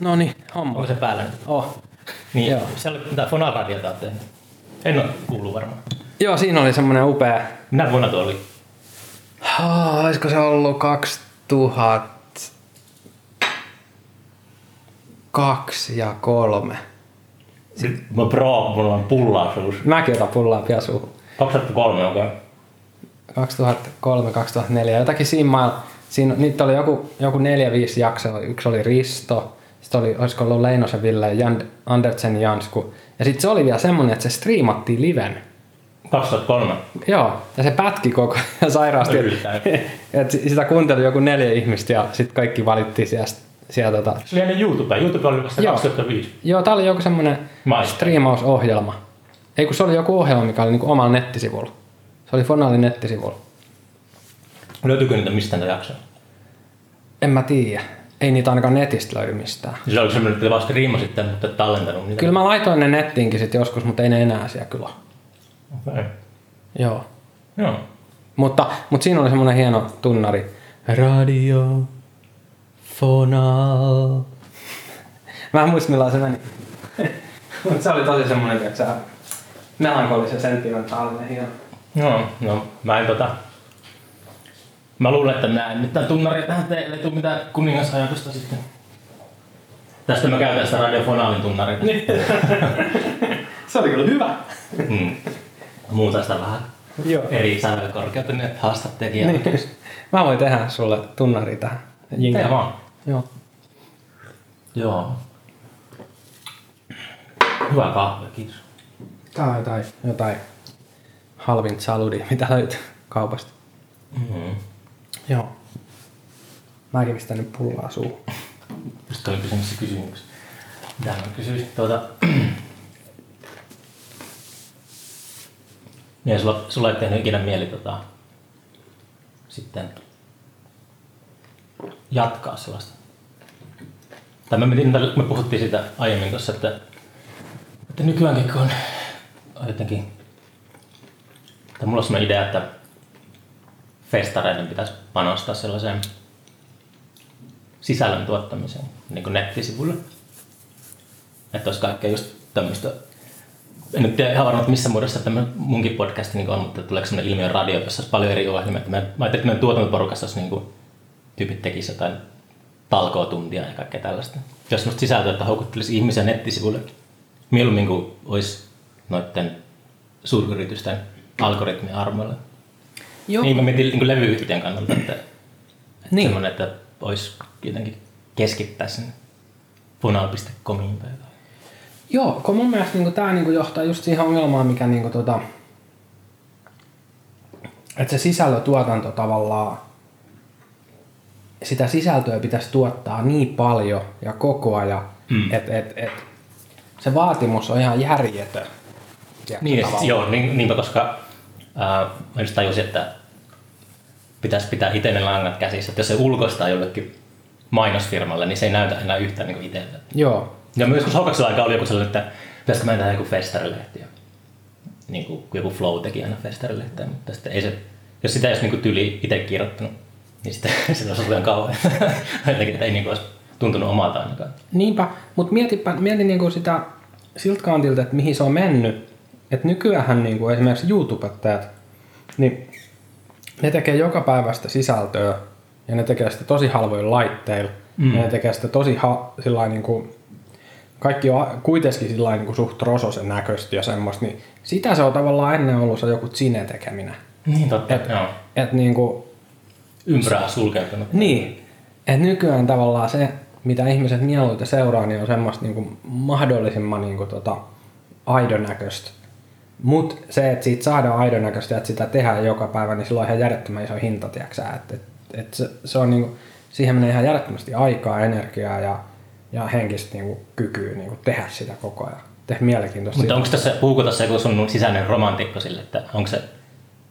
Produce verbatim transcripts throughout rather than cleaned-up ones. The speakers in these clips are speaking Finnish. No niin, homma. Onko se päällä nyt? Oh. Niin, joo. Se oli mitä Fonal-radiota olet tehnyt. En ole kuullut varmaan. Joo, siinä oli semmoinen upea. Minä vuonna tuo oli? Oh, olisiko se ollut kaksituhattakaksi ja kolme? Sitten mä pro, mulla on pullaa suussa. Mäkin otan pullaa pian suuhun. kaksituhattakolme onko? kaksituhattakolme kaksituhattaneljä, jotakin siinä mailla. Siinä, niitä oli joku, joku neljä viisi jaksoa. Yksi oli Risto, sitten oli, olisiko ollut Leinosen Ville ja Andersen Jansku. Ja sitten se oli vielä semmoinen, että se striimattiin liven. kaksituhattakolme? Joo, ja se pätki koko ajan sairaasti. Että sitä kuunteli joku neljä ihmistä ja sitten kaikki valittiin sieltä. sieltä tota. Se oli ennen YouTubea. YouTube oli vasta kaksituhattaviisi. Joo, tää oli joku semmoinen striimausohjelma. Ei kun se oli joku ohjelma, mikä oli niinku omalla nettisivulla. Se oli Fonalin nettisivulla. Löytyykö niitä mistään tätä jaksoa? En mä tiedä. Ei niitä ainakaan netistä löydy mistään. Se oli semmoinen, että vasta riima sitten, mutta et tallentanut niitä. Kyllä mä laitoin ne nettiinkin sitten joskus, mutta ei ne enää siellä kyllä. Okei. Okay. Joo. Joo. Mutta, mutta siinä oli semmoinen hieno tunnari. Radio Fonal. Mä en muista millään se meni. Mutta se oli tosi semmoinen, että sä melankolisen sentimentaalinen hieno. Joo, no mä en tota... Mä luulen, että näin. Nyt tämän tunnaria tähän teille ei tule mitään kuningasajatusta sitten. Tästä mä käytän sitä Radio Fonalin tunnaria. Se oli kyllä hyvä. Mm. Muuta sitä vähän. Joo. Eri säännöllä korkeutuneet haastattelia. Niin. Mä voin tehdä sulle tunnaria tähän. Tee vaan. Joo. Joo. Hyvä kahve, kiitos. Tää on jotain, jotain halvin saludia, mitä löytyy kaupasta. Mm. Joo. Mäkin pistän nyt pullaa suuhun. Just oli kysymyksessä kysymyksessä. Mitä mä kysyisin? Tuota... niin, sulla, sulla ei tehnyt ikinä mieli tota... sitten... jatkaa sellaista. Tai mä mietin, me puhuttiin siitä aiemmin tuossa, että... että nykyäänkin kun on jotenkin... tai mulla on sellainen idea, että... festareiden pitäisi panostaa sellaiseen sisällön tuottamiseen niin kuin nettisivulle. Että olisi kaikkea just tämmöistä, en nyt tiedä ihan varmaan missä muodossa tämmöinen munkin podcasti niin on, mutta tuleeko semmoinen Ilmiön radio, jossa olisi paljon eri ohjelmia. Mä ajattelin, että meidän tuotantoporukassa olisi niin kuin tyypit tekisi jotain talkootuntia ja kaikkea tällaista. Jos semmoista sisältöä, että houkuttelisi ihmisiä nettisivulle, mieluummin kuin olisi noiden suuryritysten algoritmien armoilla. Joo. Niin mä mietin niin levyyhtiön kannalta, että, että niin. Semmoinen, että voisi jotenkin keskittää sen fonal piste comiin tai jotain. Joo, kun mun mielestä niin tämä niin johtaa just siihen ongelmaan, mikä niin kuin, tota, että se sisällötuotanto tavallaan, sitä sisältöä pitäisi tuottaa niin paljon ja koko ajan, mm. että et, et, se vaatimus on ihan järjetön. Niin, joo, niin, niinpä koska... Äh, mä just tajusin, että pitäisi pitää itse ne langat käsissä, että jos se ulkoistaa jollekin mainosfirmalle, niin se ei näytä enää yhtään niin itseltä. Joo. Ja myös kun Hokaksella aikaa oli joku sellainen, että pitäisikö mä tehdä joku festarilehtiä, niin kuin joku Flow teki aina festarilehtiä, mutta sitten ei se, jos sitä ei olisi niin tyli itse kirjoittanut, niin sitä, sitä olisi ollut kauhean. Jotenkin, että ei niin olisi tuntunut omalta ainakaan. Niinpä, mutta mietipä, mieti niin sitä siltä kantilta, että mihin se on mennyt. Et nykyäänhän niinku esimerkiksi YouTubettajat, niin ne tekee joka päivästä sisältöä ja ne tekee sitä tosi halvoilla laitteilla. Mm. Ja ne tekee sitä tosi ha- sillain niinku, kaikki on kuitenkin sillain niinku suht rososen näköistä ja semmoista, niin sitä se on tavallaan ennen ollut se joku zine tekeminen. Niin totta, et, joo. Et niinku... ympyrää sulkeutunut. Niin. Et nykyään tavallaan se, mitä ihmiset mieluiten seuraa, niin on semmoista niinku mahdollisimman niinku tota aidon näköistä. Mut se, että siitä saadaan aidon näköistä ja että sitä tehdään joka päivä, niin sillä on ihan järjettömän iso hinta, tiedätkö sä? Et, et, et se, se on niinku, siihen menee ihan järjettömästi aikaa, energiaa ja, ja henkistä niinku kykyä niinku tehdä sitä koko ajan. Tehdä mielenkiintoista. Mutta onko tässä, puhuko tässä joku sun sisäinen romantikko sille, että onko se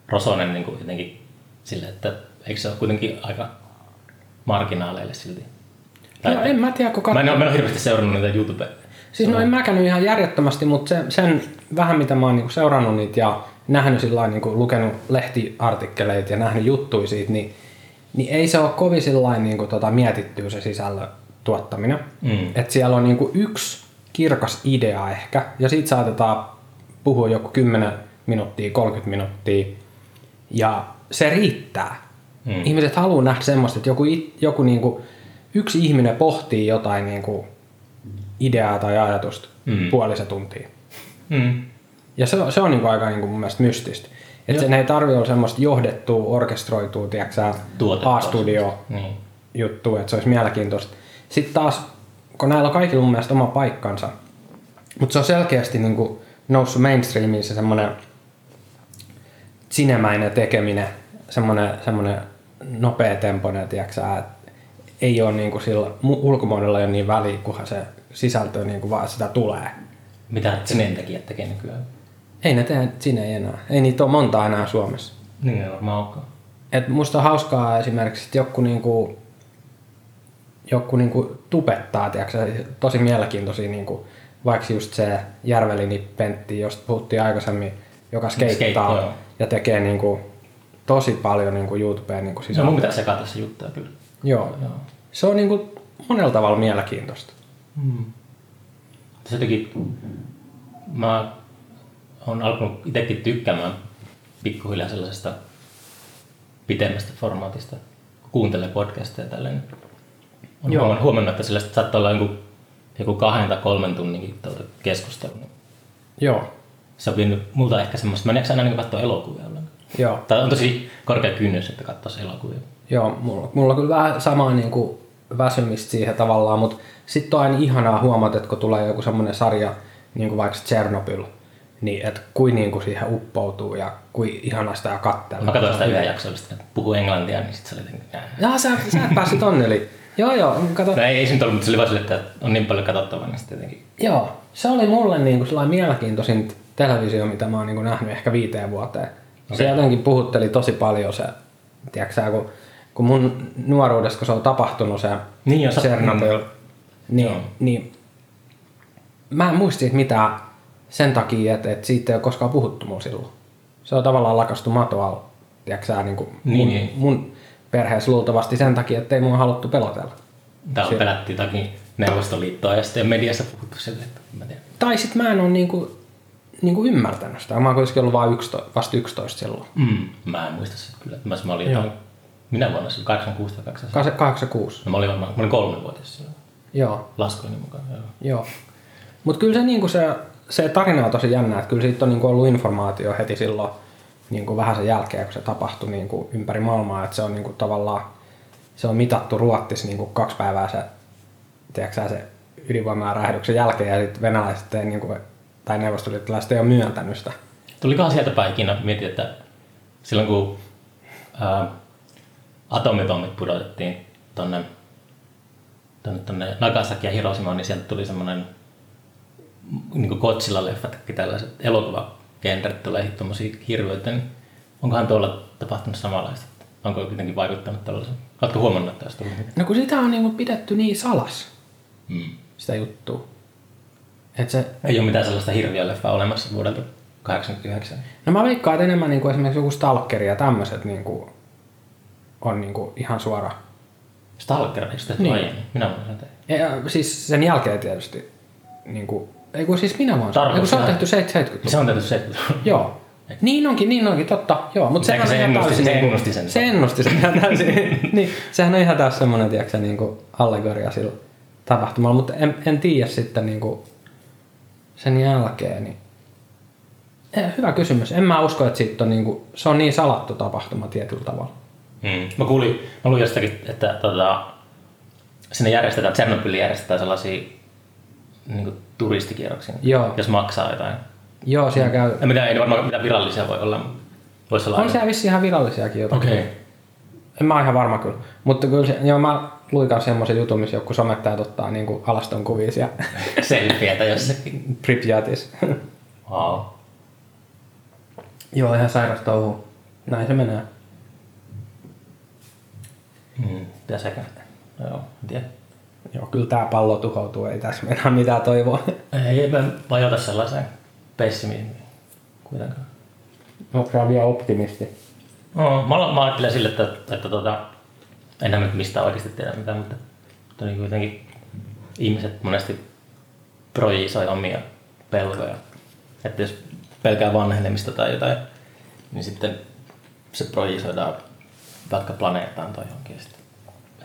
rosonen niinku jotenkin sille, että eikö se ole kuitenkin aika marginaaleille silti? Tai no en mä tiedä, kun katsotaan. Mä en, mä en ole hirveästi seurannut niitä YouTubea. Siis no en mäkään ole ihan järjettömästi, mutta sen, sen vähän mitä mä oon niinku seurannut niitä ja nähnyt sillain, niinku, lukenut lehtiartikkeleita ja nähnyt juttuja siitä, niin, niin ei se ole kovin sillain, niinku, tota, mietittyä se sisällön tuottaminen. Mm. Että siellä on niinku yksi kirkas idea ehkä, ja siitä saatetaan puhua joku kymmenen minuuttia, kolmekymmentä minuuttia, ja se riittää. Mm. Ihmiset haluaa nähdä semmoista, että joku, joku niinku, yksi ihminen pohtii jotain niinku ideaa tai ajatusta mm. puolisen tuntia. Mm. Ja se, se on niinku aika niinku mun mielestä mystistä. Että sen ei tarvitse olla semmoista johdettua, orkestroitua, tiedätkö, A-studio-juttua, että se olisi mielenkiintoista. Sitten taas, kun näillä on kaikilla mun mielestä oma paikkansa, mutta se on selkeästi niinku noussut mainstreamiin se semmoinen sinemäinen tekeminen, semmoinen, semmoinen nopeatempoinen, tiedätkö, että ei ole niinku sillä, ulkomuodolla ei ole niin väliä, kunhan se sisältö niinku vaan sitä tulee. Mitä sinne tekijät tekee nykyään? Ei ne tee sinne ei enää. Ei niitä ole monta enää Suomessa. Niin ei varmaan olekaan. Et musta on hauskaa esimerkiksi, että joku, niinku, joku niinku tupettaa, tiiäksä, tosi mielenkiintoisia, niinku, vaikka just se Järvelini Pentti, josta puhuttiin aikaisemmin, joka skeittaa ja tekee niinku, tosi paljon niinku, YouTubeen niinku, sisältöä. No mun pitäisi sekaa tässä juttuja kyllä. Joo. Joo. Se on niinku, monella tavalla mielenkiintoista. Hmm. Se jotenkin, mä olen alkanut itsekin tykkäämään pikkuhiljaa sellaisesta pitemmästä formaatista, kun kuuntelee podcasteja tälleen. Olen huomannut, että sellaista saattaa olla joku, joku kahden tai kolmen tunnin keskustelu. Joo. Se on vienyt multa ehkä semmoista, mä en ehkä aina niin katsoa elokuvia ollenkaan. Joo. Tai on tosi korkea kynnys, että katsoisi elokuvia. Joo, mulla, mulla on kyllä vähän samaa niin kuin väsymistä siihen tavallaan, mutta sitten on aina ihanaa huomata, että kun tulee joku semmoinen sarja, niin kuin vaikka Chernobyl, niin että kuin niinku siihen uppoutuu ja kuin ihanaa sitä katsella. Mä katsoin sitä yhden jaksoa, josta puhuu englantia, niin sit se oli jotenkin. Jaa, sä, sä et päässyt tonne, eli joo joo, kato. No ei, ei se nyt ollut, mutta se oli vaan sille, että on niin paljon katsottavaa, niin sitten jotenkin. Joo, se oli mulle niinku sellainen mielenkiintoisin televisio, mitä mä oon niinku nähnyt ehkä viiteen vuoteen. Okay. Se jotenkin puhutteli tosi paljon se, tiedätkö sä, kun, kun mun nuoruudessa, kun se on tapahtunut se niin Chernobyl, niin, niin, niin mä en muisti mitään. Sen takia, että et siitä ei ole koskaan puhuttu mun silloin. Se on tavallaan lakastu matoa, tiedätkö niin niin, mun, mun perheessä luultavasti sen takia, ettei mua haluttu pelotella. Täällä Siin. pelättiin takia Neuvostoliittoa ja sitten mediassa puhuttu silleen. Tai sit mä en ole niinku, niinku ymmärtänyt sitä. Mä oon kuitenkin ollut vaan yksitoista, vasta yksitoista silloin. Mm, mä en muista sitä kyllä. Mä, mä olin jotain, minä vuonna silloin, kahdeksankymmentäkuusi tai kahdeksankymmentäkuusi. No, mä olin, mä olin kolmevuotias silloin. Joo. Laskoini mukaan. Joo. Joo. Mut kyllä se niinku se... Se tarina on tosi jännä, että kyllä siitä on niin kuin ollut informaatio heti silloin niin kuin vähän sen jälkeen, kun se tapahtui niin kuin ympäri maailmaa, että se on niin kuin tavallaan se on mitattu Ruotsissa niin kuin kaksi päivää se, tiedätkö, se ydinvoiman räjähdyksen jälkeen ja sitten venäläiset ei, niin kuin, tai neuvostoliittolaiset ei ole myöntänyt sitä. Tulikohan sieltä päikinä, mietin, että silloin kun ää, atomipommit pudotettiin tuonne Nagasaki ja Hiroshimaan, niin sieltä tuli semmoinen niinku Godzilla-leffat ja tällaiset elokuvagenret tulee tuommoisia hirveitä, niin onkohan tuolla tapahtunut samanlaista? Onko jotenkin vaikuttanut tällaisen? Oletko huomannut tästä? No kun sitä on niinku pidetty niin salas, mm. sitä juttua. Et se... Ei ole mitään sellaista hirviöleffää olemassa vuodelta kahdeksankymmentäyhdeksän. No mä veikkaan, että enemmän niinku esimerkiksi joku Stalker ja tämmöiset niinku on niinku ihan suora. Stalker, eikö sitä niin. aiemmin? Minä voin sanoa. Siis sen jälkeen tietysti. Niinku ei kun siis minä vaan sanoin. Se on tehty seitsemänkymmentäluvulla. Se on tehty seitsemänkymmentäluvulla. Joo. Niin onkin, niin onkin, totta. Joo, mutta se, se, ennusti, se ennusti sen. Se ennusti sen. Niin, sehän on ihan taas semmoinen, tiedätkö, niinku allegoria sillä tapahtumalla. Mutta en, en tiedä sitten niinku sen jälkeen. Niin. Hyvä kysymys. En mä usko, että siitä on niinku, se on niin salattu tapahtuma tietyllä tavalla. Hmm. Mä kuulin, mä luin jostakin, että tota, sinne järjestetään, Tšernobylin järjestetään sellaisia niinku turistikierroksiin, jos maksaa jotain. Joo, siellä käy. Ja mitä, ei varmaan mitä virallisia voi olla. Voisi olla on aina. Siellä vissiin ihan virallisiakin jotain. Okei. Okay. En mä ole ihan varma kyllä. Mutta kyllä se, joo, mä luikaan semmoisen jutun, missä joku somettajat ottaa niinku alaston kuvia siellä. Selfietä jossakin. Pripyatis. Wow. Joo, ihan sairas touhu. Näin se menee. Mm, pitäisikään. No joo, en tiedä. Joo, kyllä tää pallo tuhoutuu, ei tässä mennä mitään toivoa. Ei, mä vajota sellaiseen pessimismiin kuitenkaan. Onko sä vielä optimisti? No, mä, mä ajattelen sille, että, että, että, että en mä nyt mistään oikeasti tiedä mitään, mutta, mutta niin kuitenkin ihmiset monesti projisoi omia pelkoja. Että jos pelkää vanhenemista tai jotain, niin sitten se projisoidaan vaikka planeettaan tai johonkin.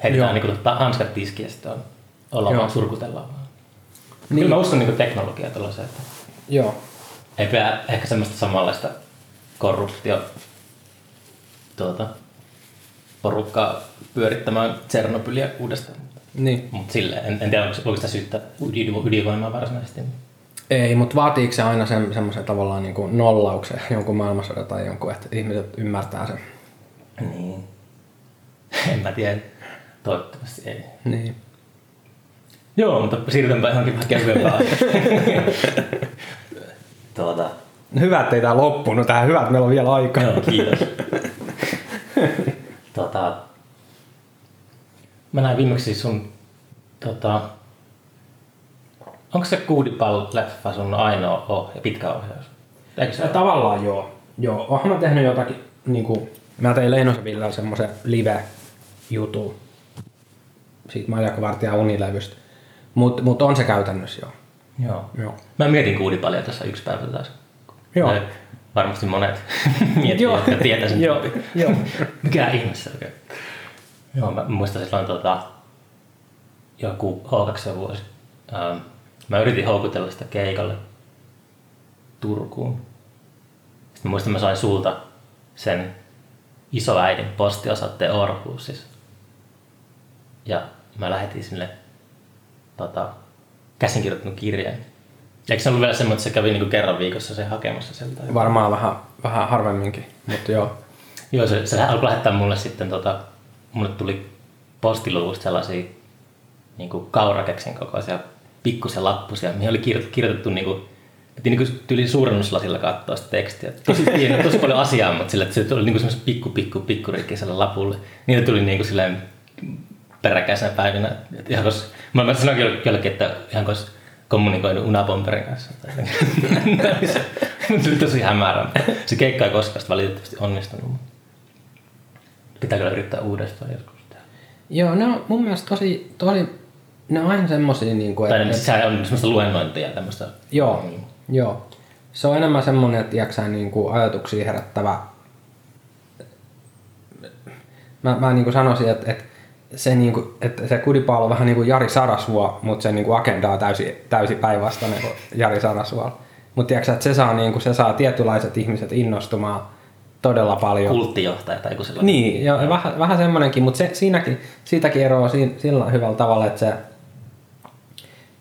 Heitetään niin kuin hanskat tiskiin ja sitten ollaan vaan surkutellaan. Niin. Kyllä mä uskon niin teknologiaa tuollaiseen, että joo. Ei pidä ehkä semmoista samanlaista korruptio tuota, porukkaa pyörittämään Tsernobyliä uudestaan. Niin. Mut silleen, en, en tiedä voiko sitä syyttää ydinvoimaa varsinaisesti. Ei, mutta vaatiiko se aina sen, semmoisen tavallaan niin kuin nollauksen jonkun maailmansodan tai jonkun, että ihmiset ymmärtää sen? Niin. En mä tiedä. Toivottavasti ei. Niin. Joo, mutta siirrytäänpä johonkin vähän kevyempää. Tuota. Hyvä, ettei tää loppunut. Tähän hyvä, että meillä on vielä aikaa. Joo, kiitos. Tuota, mä näin viimeksi sun... Tota, onko se Kudipaali-leffa sun ainoa ohja, pitkä ohjaus? Eikö se tavallaan joo. Joo, oonhan mä tehnyt jotakin... Niin kuin, mä tein Leinosen Villellä semmosen live-jutun. Siitä Marjakkovartijan unilevystä. Mutta mut on se käytännössä joo. Joo. Joo. Mä mietin Kuudipaalia tässä yksi päivä taas. Joo. Mä varmasti monet miettii, jotka tietää sen. Joo. Joo. Mikä ihmeessä oikein. Joo, mä muistan silloin tota, joku H kaksi O-vuosi. Ähm, mä yritin houkutella sitä keikalle Turkuun. Sitten mä muistan, mä sain sulta sen isoäidin postiosoitteen Orhuusissa. Ja mä lähetin sille tota, käsinkirjoittanut kirjeen. Eikö se ollut vielä semmoinen, että se kävi niinku kerran viikossa sen hakemassa sieltä? Varmaan vähän, vähän harvemminkin, mutta joo. Joo, se, se alkoi lähettää mulle sitten, tota, mulle tuli postiluvusta sellaisia niinku kaurakeksin kokoisia pikkusia lappusia, mihin oli kirjoitettu, kirjoitettu niinku, piti niinku tyyliin suurennuslasilla katsoa sitä tekstiä. Tosi, pieni, tosi paljon asiaa, mutta sillä, se oli niinku semmoisen pikku, pikku, pikku rikkiselle lapulle. Niitä tuli niinku silleen peräkäisenä päivinä. Et ihan kos, mä mä sanoin jollekin, että ihan kun olisi kommunikoinut Unabomberin kanssa. Tuli tosi hämärä. Se keikka ei koskaan valitettavasti onnistunut. Pitää kyllä yrittää uudestaan joskus. Joo, ne on mun mielestä tosi... tosi ne on aina semmosia... Niin kuin, tai että, sehän on semmoista luennointia ja tämmöistä. Joo, niin. Joo. Se on enemmän semmoinen, että jaksaan niin kuin ajatuksia herättävä... Mä, mä niin kuin sanoisin, että... että se niinku että se Kudipaali on vähän niinku Jari Sarasvuo, mutta se niinku agenda on täysin täysin päinvastainen kuin Jari Sarasvuo. Mutta tiedätkö, että se saa niinku se saa tietynlaiset ihmiset innostumaan todella paljon. Kulttijohtaja tai joku sellainen. Niin, ja no. vähän vähän semmoinenkin, mutta se siinäkin siitäkin eroaa siin, sillä hyvällä tavalla, että se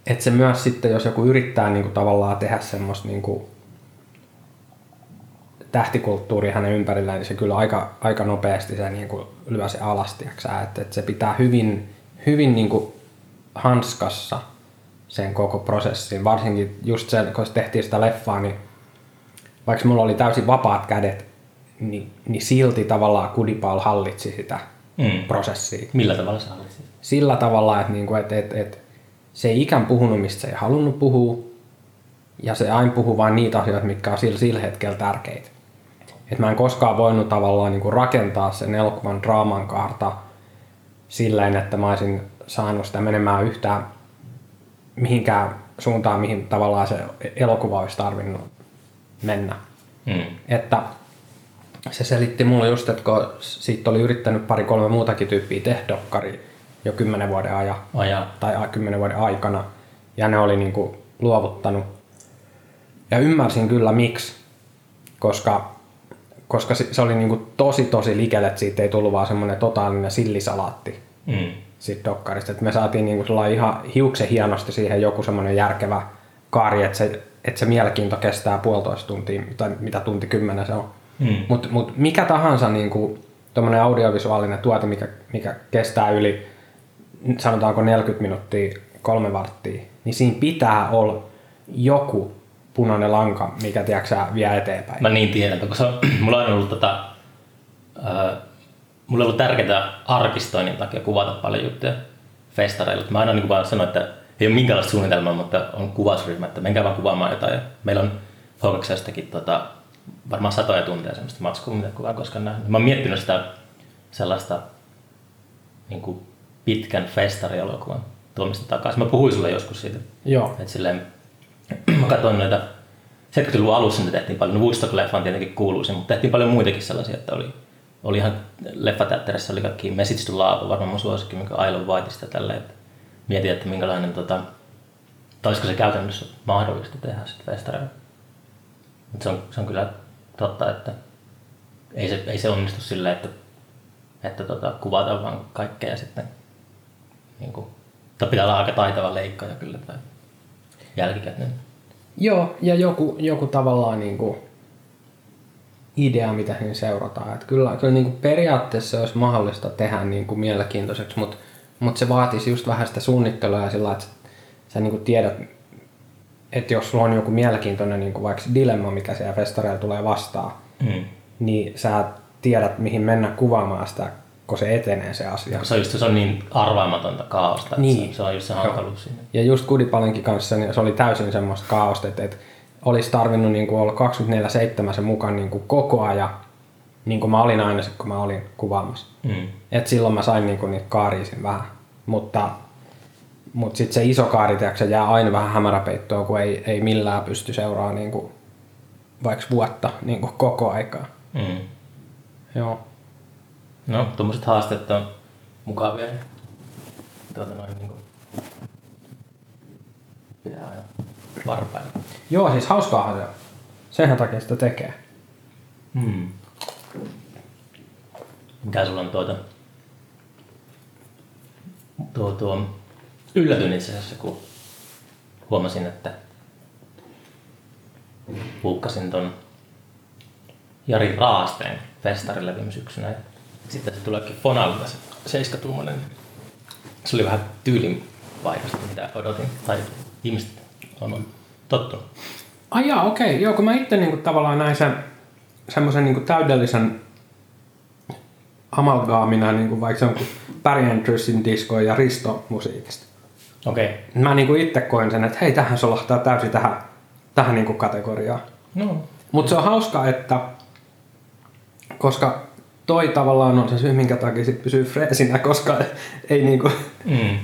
että se myös sitten jos joku yrittää niinku tavallaan tehdä semmoista niinku tähtikulttuuri hänen ympärillään, niin se kyllä aika, aika nopeasti se niin kuin lyö se alas, tiiäksä, että, että se pitää hyvin, hyvin niin kuin hanskassa sen koko prosessin. Varsinkin just se, kun tehtiin sitä leffaa, niin vaikka mulla oli täysin vapaat kädet, niin, niin silti tavallaan Kudipaali hallitsi sitä mm. prosessia. Millä tavalla se hallitsi? Sillä tavalla, että, niin kuin, että, että, että se ei ikään puhunut, mistä se ei halunnut puhua, ja se aina puhuu vain niitä asioita, mitkä on sillä, sillä hetkellä tärkeitä. Et mä en koskaan voinut tavallaan niinku rakentaa sen elokuvan draaman kaarta silleen, että mä olisin saanut sitä menemään yhtään mihinkään suuntaan, mihin tavallaan se elokuva olisi tarvinnut mennä. Mm. Että se selitti mulle just, että kun siitä oli yrittänyt pari-kolme muutakin tyyppiä tehdä dokkari jo kymmenen vuoden ajan Aja. tai kymmenen vuoden aikana, ja ne oli niinku luovuttanut. Ja ymmärsin kyllä miksi, koska Koska se oli niinku tosi tosi likelle, että siitä ei tullut vaan semmoinen totaalinen sillisalaatti mm. siitä dokkarista. Et me saatiin niinku ihan hiuksen hienosti siihen joku semmoinen järkevä kaari, että se, et se mielenkiinto kestää puolitoista tuntia, tai mitä tunti kymmenen se on. Mm. Mutta mut mikä tahansa niinku tommoinen audiovisuaalinen tuote, mikä, mikä kestää yli sanotaanko neljäkymmentä minuuttia, kolme varttia, niin siinä pitää olla joku punainen lanka, mikä tiiäksä vie eteenpäin. Mä niin tiedän, että koska mulla on ollut tota, äh, mulla on ollut tärkeää arkistoinnin takia kuvata paljon juttuja festareilla. Mä aina niin vaan sanoin, että ei ole minkäänlaista suunnitelmaa, mutta on kuvausryhmä, että menkää vaan kuvaamaan jotain. Ja meillä on H kaksi O:stakin tota, varmaan satoja tunteja semmoista matskua, mitä kuvaa koskaan nähnyt. Mä oon miettinyt sitä sellaista niin kuin pitkän festarielokuvan tuomista takaisin. Mä puhuin sulle joskus siitä. Joo. Et silleen, mä katsoin noita, seitsemänkymmentäluvun alussa ne tehtiin paljon, no Woodstock-leffaan tietenkin kuuluisin, mutta tehtiin paljon muitakin sellaisia, että oli, oli ihan leffateatterissa, oli kaikki Message to Love, varmaan mun suosikki, minkä Ailon vaatista tälleen, että mietin, että minkälainen, tota, olisiko se käytännössä mahdollista tehdä sitten festareilla. Mutta se on, se on kyllä totta, että ei se, ei se onnistu silleen, että, että tota, kuvataan vaan kaikkea ja sitten niin kuin, tai pitää olla aika taitava leikkaaja kyllä tai jälkikäteen. Joo, ja joku, joku tavallaan niin kuin idea, mitä siinä seurataan. Että kyllä kyllä niin kuin periaatteessa olisi mahdollista tehdä niin kuin mielenkiintoiseksi, mutta, mutta se vaatisi just vähän sitä suunnittelua ja sillä, että sä, sä niin kuin tiedät, että jos sulla on joku mielenkiintoinen niin kuin vaikka dilemma, mikä siellä festareilla tulee vastaan, mm. niin sä tiedät, mihin mennä kuvaamaan sitä, kun se etenee se asia. Se on, just, se on niin arvaamatonta kaaosta, niin. Se on just se hankaluus siinä. Ja just Kudipaalinkin kanssa niin se oli täysin semmoista kaaosta, että, että olisi tarvinnut niin kuin olla kaksikymmentäneljä seitsemän sen mukaan niin kuin koko ajan, niin kuin mä olin aina sitten, kun mä olin kuvaamassa. Mm. Et silloin mä sain niin kuin niitä kaariisin vähän, mutta, mutta sitten se iso kaari se jää aina vähän hämäräpeittoon, kun ei, ei millään pysty seuraamaan niin kuin, vaikka vuotta niin kuin koko aikaa. Mm. Joo. No, tuommoiset haasteet on mukavia ja tuota noin niin kuin pitää aina varpailla. Joo, siis hauskaa se on. Senhän takia sitä tekee. Hmm. Mitä sulla on tuota tuo, tuo yllätyin itse asiassa, kun huomasin, että puukkasin ton Jari Raasteen festarille viime syksynä. Sitten se tuleekin Fonalilta se seiskatuumainen. Se oli vähän tyylin vaihdosta, mitä odotin. Tai ihmiset on tottunut. Ai jaa, okei. Okay. Joo, kun mä itse niinku tavallaan näin sen semmoisen niinku täydellisen amalgaamina, niinku vaikka jonkun Pärjäntryssin diskoon ja Risto-musiikista. Okei. Okay. Mä niinku itse koin sen, että hei, tähän solahtaa täysin tähän, tähän niinku kategoriaan. No. Mutta se on hauskaa, että koska toi tavallaan on se syy, minkä takia sit pysyy freesinä, koska ei niinku, mm.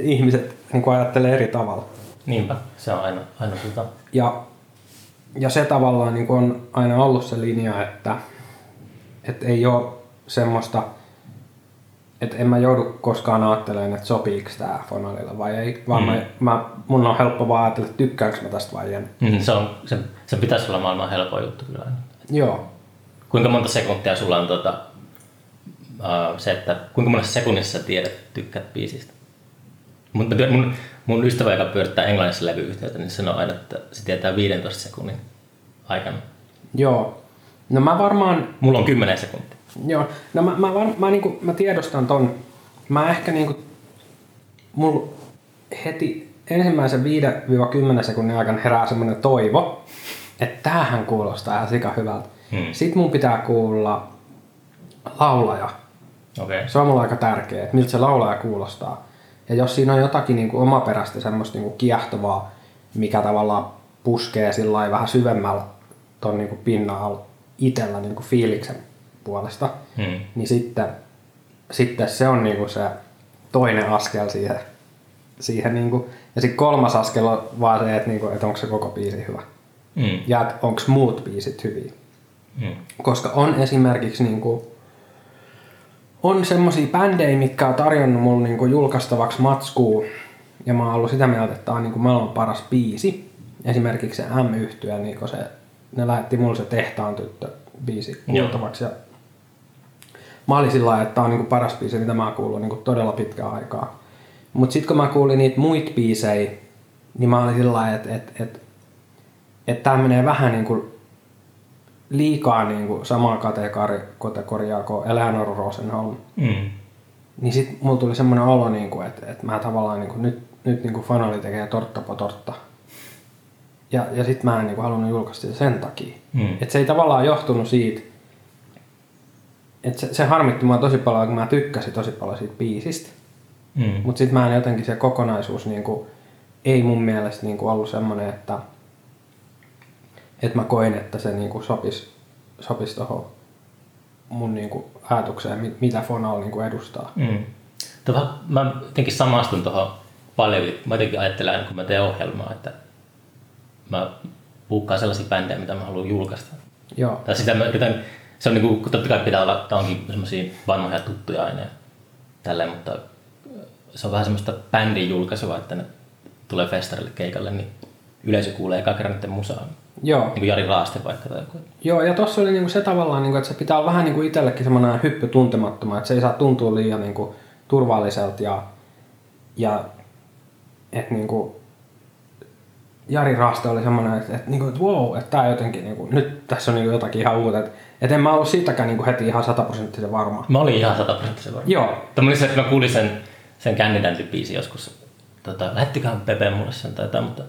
ihmiset niinku ajattelee eri tavalla. Niinpä, se on aina, aina sitä. Ja, ja se tavallaan niinku on aina ollut se linja, että et ei ole semmoista, että en mä joudu koskaan ajattelemaan, että sopiiko tää Fonalilla vai ei, vaan mm. mä, mä, mun on helppo vaan ajatella, että tykkäänkö mä tästä vai en. Mm, se, on, se, se pitäisi olla maailman helpoin juttu kyllä aina. Joo. Kuinka monta sekuntia sulla on tuota, uh, se, että kuinka monessa sekunnissa tiedät, tykkäät biisistä? Mutta mun, mun ystävä, joka pyörittää englannissa levyyhtiötä, niin sanoo aina, että se tietää viidentoista sekunnin aikana. Joo. No mä varmaan... Mulla on kymmenen sekuntia. Joo. No mä, mä, var, mä, niin kuin, mä tiedostan ton. Mä ehkä niinku... Mulla heti ensimmäisen viidestä kymmeneen sekunnin aikana herää semmoinen toivo, että tämähän kuulostaa ihan sika hyvältä. Hmm. Sitten mun pitää kuulla laulaja. Okay. Se on mulla aika tärkeä, että miltä se laulaja kuulostaa. Ja jos siinä on jotakin niin kuin omaperäistä semmoista niin kuin kiehtovaa, mikä tavallaan puskee sillai vähän syvemmällä ton niin kuin pinnan alla itsellä niin kuin fiiliksen puolesta, hmm. niin sitten, sitten se on niin kuin se toinen askel siihen. siihen niin kuin. Ja sitten kolmas askel on vaan se, että, niin kuin, että onko se koko biisi hyvä. Hmm. Ja että onko muut biisit hyviä. Hmm. Koska on esimerkiksi niinku, on semmosia bändejä, mitkä on tarjonnut mulle niinku julkaistavaksi matskua ja mä oon ollut sitä mieltä, että tää on niinku maailman paras biisi. Esimerkiksi se M-yhtye, niinku se, ne lähetti mulle se Tehtaan tyttö biisi kuultavaksi. Hmm. Mä olin sillä lailla, että tää on niinku paras biisi, mitä mä oon kuullut niinku todella pitkään aikaa. Mut sit kun mä kuulin niitä muit biisejä, niin mä olin sillä lailla, että et, et, et tää menee vähän niinku liikaa niinku samaa kategoriaa kuin Eleanor Rosenholm. Mm. Niin sit mulla tuli semmoinen olo, niinku, että et mä tavallaan niinku, nyt, nyt niinku Fonali tekee tortta po tortta. Ja, ja sit mä en niinku halunnut julkaista sen takia. Mm. Et se ei tavallaan johtunut siitä, että se, se harmitti mua tosi paljon, kun mä tykkäsin tosi paljon siitä biisistä. Mm. Mut sit mä en jotenkin se kokonaisuus niinku, ei mun mielestä niinku ollut semmoinen, että että mä koin, että se niinku sopisi sopis tuohon mun niinku ajatukseen, mitä Fonal niinku edustaa. Mm. Mä jotenkin samastun tuohon paljon, mä jotenkin ajattelen aina kun mä teen ohjelmaa, että mä puukkaan sellaisia bändejä, mitä mä haluan julkaista. Joo. Tai sitä mä yritän, se on niinku, totta kai pitää olla, että onkin semmosia vanhoja tuttuja aineja tälleen, mutta se on vähän semmoista bändin julkaisua, että ne tulee festarille keikalle, niin yleisö kuulee eka kerran niiden musaa. Joo. Niin kuin Jari Raaste vaikka tai joku. Joo, ja tossa oli niinku se tavallaan, niinku, että se pitää olla vähän niinku itsellekin semmoinen hyppy tuntemattomaan, että se ei saa tuntua liian niinku turvalliselta ja, ja että niinku Jari Raaste oli semmoinen, että, että, että wow, että tää jotenkin, niinku, nyt tässä on niinku jotakin ihan uutta. Että en mä ollut siitäkään niinku heti ihan sataprosenttisen varma. Mä olin ihan sataprosenttisen varma. Joo. Tämmöinen se, että mä kuulin sen, sen kännitänty biisi joskus. Tota, lähettiköhän Pepe mulle sen tai jotain, mutta